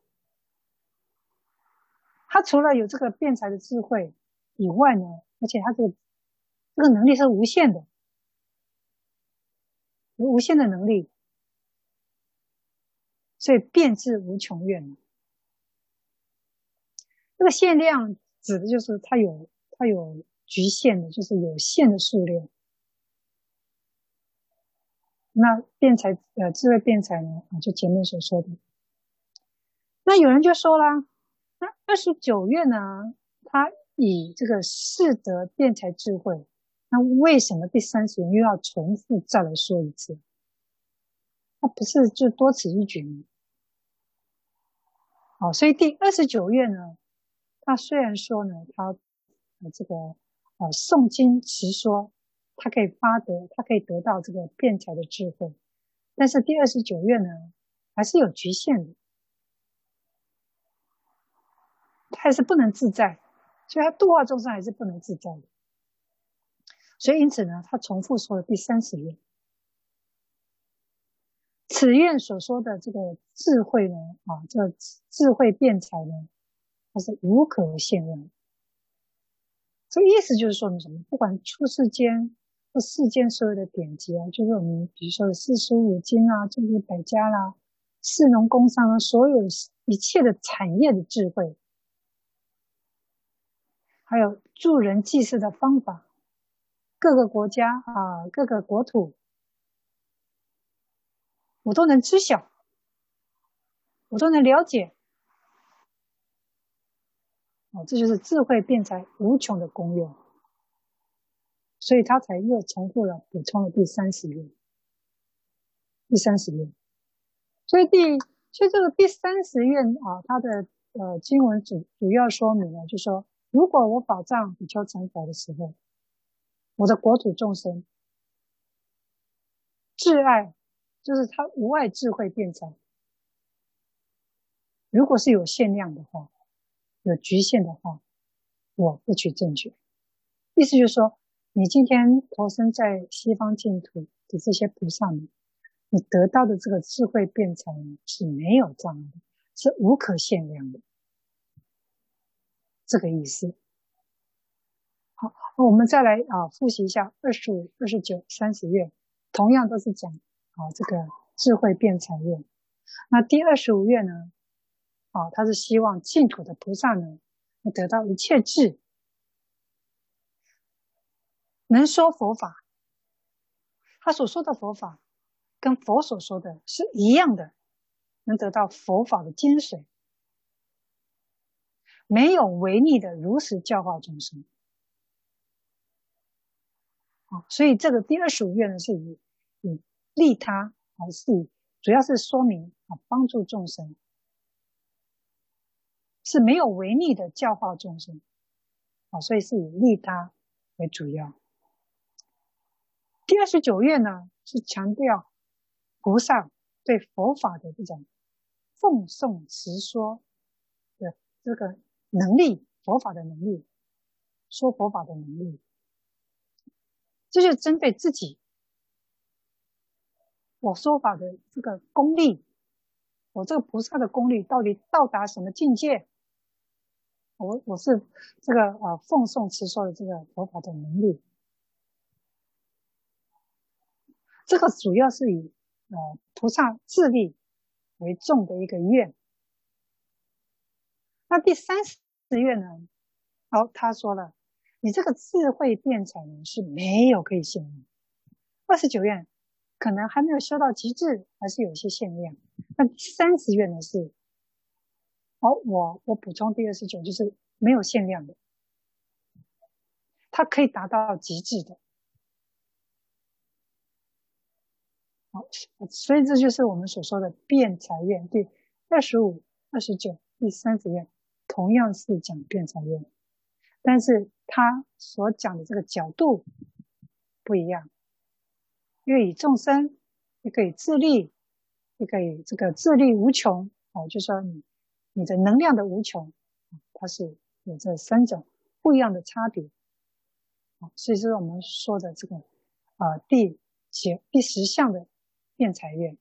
他除了有这个辩才的智慧以外呢，而且他这个这个能力是无限的，有无限的能力，所以遍至无穷愿。这个限量指的就是它有它有局限的，就是有限的数量。那辩才呃智慧辩才呢啊，就前面所说的。那有人就说啦，那二十九月呢他以这个士德辩才智慧，那为什么第三十月又要重复再来说一次？那不是就多此一举吗？好，所以第二十九月呢，他虽然说呢他这个呃诵经持说，他可以发得他可以得到这个辩才的智慧，但是第二十九月呢还是有局限的，他还是不能自在，所以他度化众生还是不能自在的。所以因此呢他重复说了第三十月。此愿所说的这个智慧呢啊，这个智慧辩才呢，它是无可限量。这个意思就是说什么？不管出世间或世间所有的典籍啊，就是我们比如说四书五经啊，这些百家啦、士农工商啊，所有一切的产业的智慧，还有助人济世的方法，各个国家啊，各个国土，我都能知晓，我都能了解。哦，这就是智慧辩才无穷的功用，所以他才又重复了，补充了第三十页，第三十页。所以第，所以这个第三十页啊，它的呃经文主主要说明了，就是说，如果我保障比丘成佛的时候，我的国土众生挚爱，就是他无碍智慧辩才，如果是有限量的话，有局限的话，我不取正觉。意思就是说，你今天投身在西方净土的这些菩萨们，你得到的这个智慧辩才是没有障碍的，是无可限量的，这个意思。好，我们再来啊复习一下二十五、二十九、三十月，同样都是讲啊这个智慧辩才月。那第二十五月呢？啊、哦，他是希望净土的菩萨呢，得到一切智，能说佛法。他所说的佛法，跟佛所说的是一样的，能得到佛法的精髓，没有违逆的如实教化众生。啊、哦，所以这个第二十五愿呢，是以以利他，还是以主要是说明啊，帮助众生。是没有违逆的教化众生，啊，所以是以利他为主要。第二十九愿呢，是强调菩萨对佛法的这种奉诵持说的这个能力，佛法的能力，说佛法的能力，这就是针对自己我说法的这个功力，我这个菩萨的功力到底到达什么境界？我我是这个呃奉送持说的这个佛法的能力，这个主要是以呃菩萨智力为重的一个愿。那第三十愿呢？哦，他说了，你这个智慧辩才呢是没有可以限量。二十九愿可能还没有修到极致，还是有一些限量。那第三十愿呢是，哦，我我补充第二十九就是没有限量的，它可以达到极致的。好，所以这就是我们所说的辩才愿，第二十五、二十九、第三十愿同样是讲辩才愿，但是它所讲的这个角度不一样，因为以众生，也可以自利。这个这个智力无穷啊、哦，就是说你你的能量的无穷，它是有这三种不一样的差别啊、哦，所以说我们说的这个啊、呃、第第十项的辩才愿。